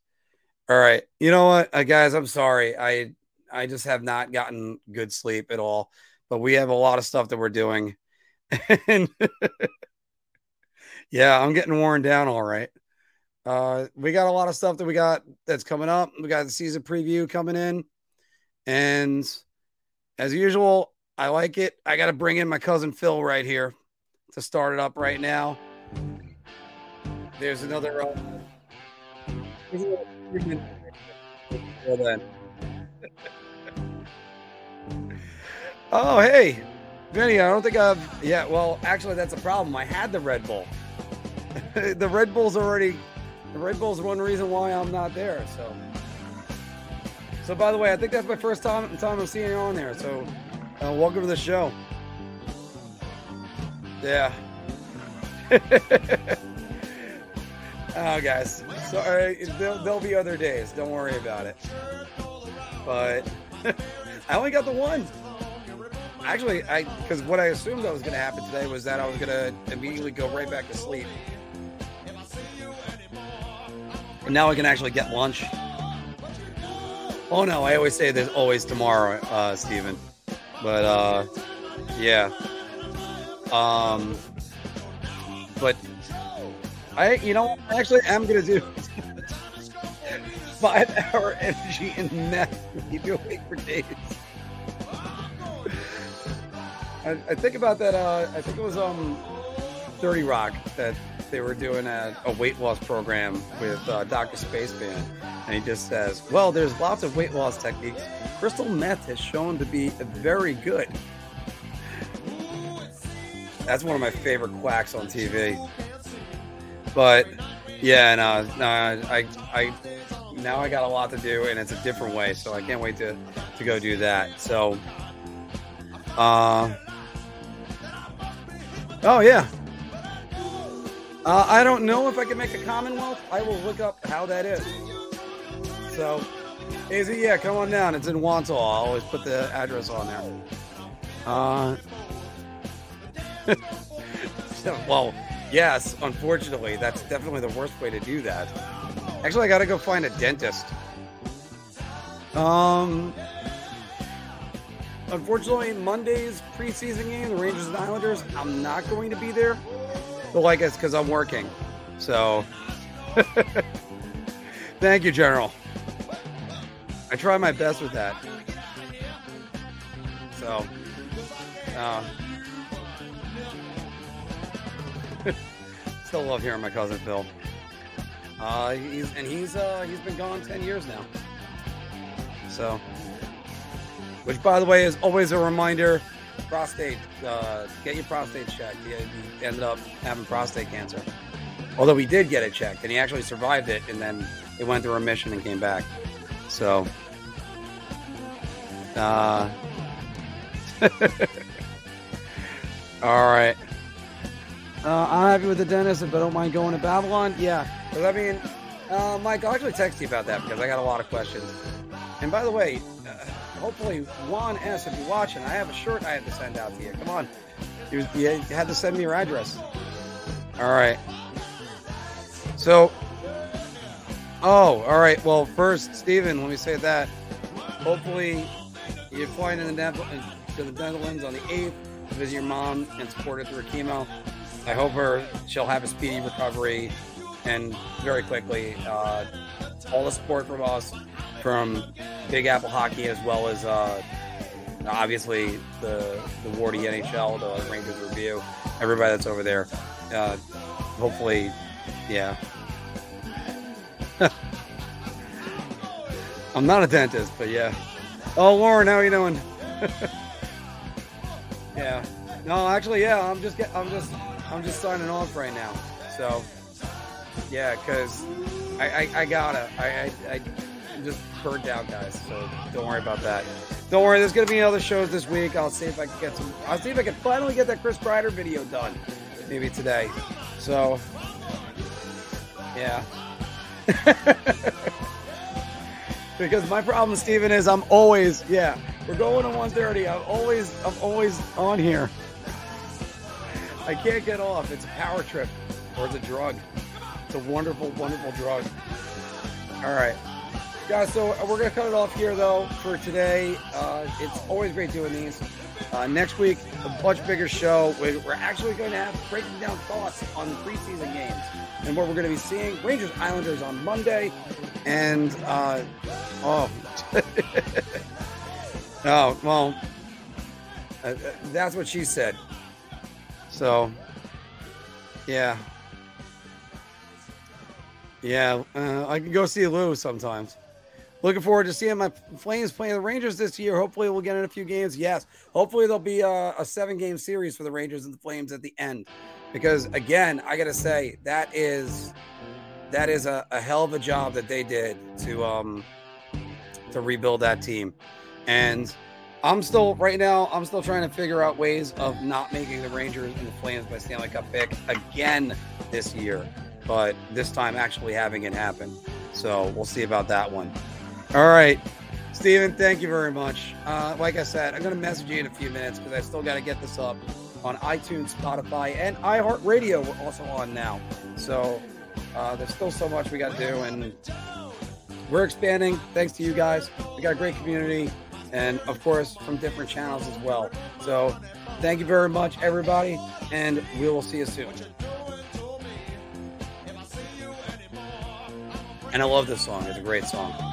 All right, you know what, uh, guys, I'm sorry. I I just have not gotten good sleep at all, but we have a lot of stuff that we're doing. And yeah, I'm getting worn down. All right. Uh, we got a lot of stuff that we got that's coming up. We got the season preview coming in. And as usual, I like it. I got to bring in my cousin Phil right here to start it up right now. There's another... Uh, well then. Oh, hey, Vinny, I don't think I've... Yeah, well, actually, that's a problem. I had the Red Bull. the Red Bull's already... The Red Bull's one reason why I'm not there, so... So, by the way, I think that's my first time, time I'm seeing you on there, so uh, welcome to the show. Yeah. Oh, guys, sorry. There'll, there'll be other days. Don't worry about it. But I only got the one. Actually, I because what I assumed that was going to happen today was that I was going to immediately go right back to sleep. And now I can actually get lunch. Oh, no, I always say there's always tomorrow, uh, Steven. But, uh, yeah. Um, but... I, you know, actually, I'm going to do five-hour energy and meth to keep you awake for days. I, I think about that. Uh, I think it was um, thirty Rock that they were doing a, a weight loss program with uh, Doctor Spaceman, and he just says, "Well, there's lots of weight loss techniques. Crystal meth has shown to be very good." That's one of my favorite quacks on T V. But yeah, no, no, I, I, now I got a lot to do, and it's a different way, so I can't wait to, to go do that. So, uh, oh yeah, uh, I don't know if I can make a Commonwealth. I will look up how that is. So, is it? Yeah, come on down. It's in Wantaw. I'll always put the address on there. Uh, well. Yes, unfortunately, that's definitely the worst way to do that. Actually, I gotta go find a dentist. Um, unfortunately, Monday's preseason game, the Rangers and Islanders, I'm not going to be there. But like it's because I'm working. So, thank you, General. I try my best with that. So, uh, still love hearing my cousin Phil. Uh, he's and he's uh, he's been gone ten years now. So, which by the way is always a reminder: prostate, uh, get your prostate checked. He, he ended up having prostate cancer, although he did get it checked and he actually survived it, and then it went through remission and came back. So, uh, all right. Uh, I'm happy with the dentist, but I don't mind going to Babylon. Yeah. But I mean, uh, Mike, I'll actually text you about that because I got a lot of questions. And by the way, uh, hopefully Juan S. if you're watching, I have a shirt I had to send out to you. Come on. You, you had to send me your address. All right. So, oh, all right. Well, first, Steven, let me say that. Hopefully you're flying in the Nether- to the Netherlands on the eighth to visit your mom and support her through her chemo. I hope her she'll have a speedy recovery and very quickly. Uh, all the support from us, from Big Apple Hockey, as well as uh, obviously the the Wardy N H L, the Rangers Review, everybody that's over there. Uh, hopefully, yeah. I'm not a dentist, but yeah. Oh, Lauren, how are you doing? Yeah. No, actually, yeah. I'm just get, I'm just. I'm just signing off right now. So, yeah, because I, I, I gotta. I, I, I I'm just burnt out, guys. So don't worry about that. Don't worry. There's gonna be other shows this week. I'll see if I can get some. I'll see if I can finally get that Chris Kreider video done, maybe today. So, yeah. Because my problem, Steven, is I'm always yeah. We're going to one thirty. I'm always I'm always on here. I can't get off. It's a power trip, or it's a drug. It's a wonderful, wonderful drug. All right, guys. So we're gonna cut it off here, though, for today. Uh, it's always great doing these. Uh, next week, a much bigger show. We're actually going to have breaking down thoughts on the preseason games and what we're going to be seeing. Rangers Islanders on Monday, and uh, oh, oh well, uh, that's what she said. So, yeah. Yeah, uh, I can go see Lou sometimes. Looking forward to seeing my Flames playing the Rangers this year. Hopefully we'll get in a few games. Yes, hopefully there'll be a, a seven-game series for the Rangers and the Flames at the end. Because, again, I got to say, that is that is a, a hell of a job that they did to um, to rebuild that team. And I'm still, right now, I'm still trying to figure out ways of not making the Rangers and the Flames by Stanley Cup pick again this year, but this time actually having it happen. So we'll see about that one. All right, Steven, thank you very much. Uh, like I said, I'm going to message you in a few minutes because I still got to get this up on iTunes, Spotify, and iHeartRadio. We're also on now. So uh, there's still so much we got to do, and we're expanding thanks to you guys. We got a great community. And, of course, from different channels as well. So, thank you very much, everybody, and we will see you soon. And I love this song. It's a great song.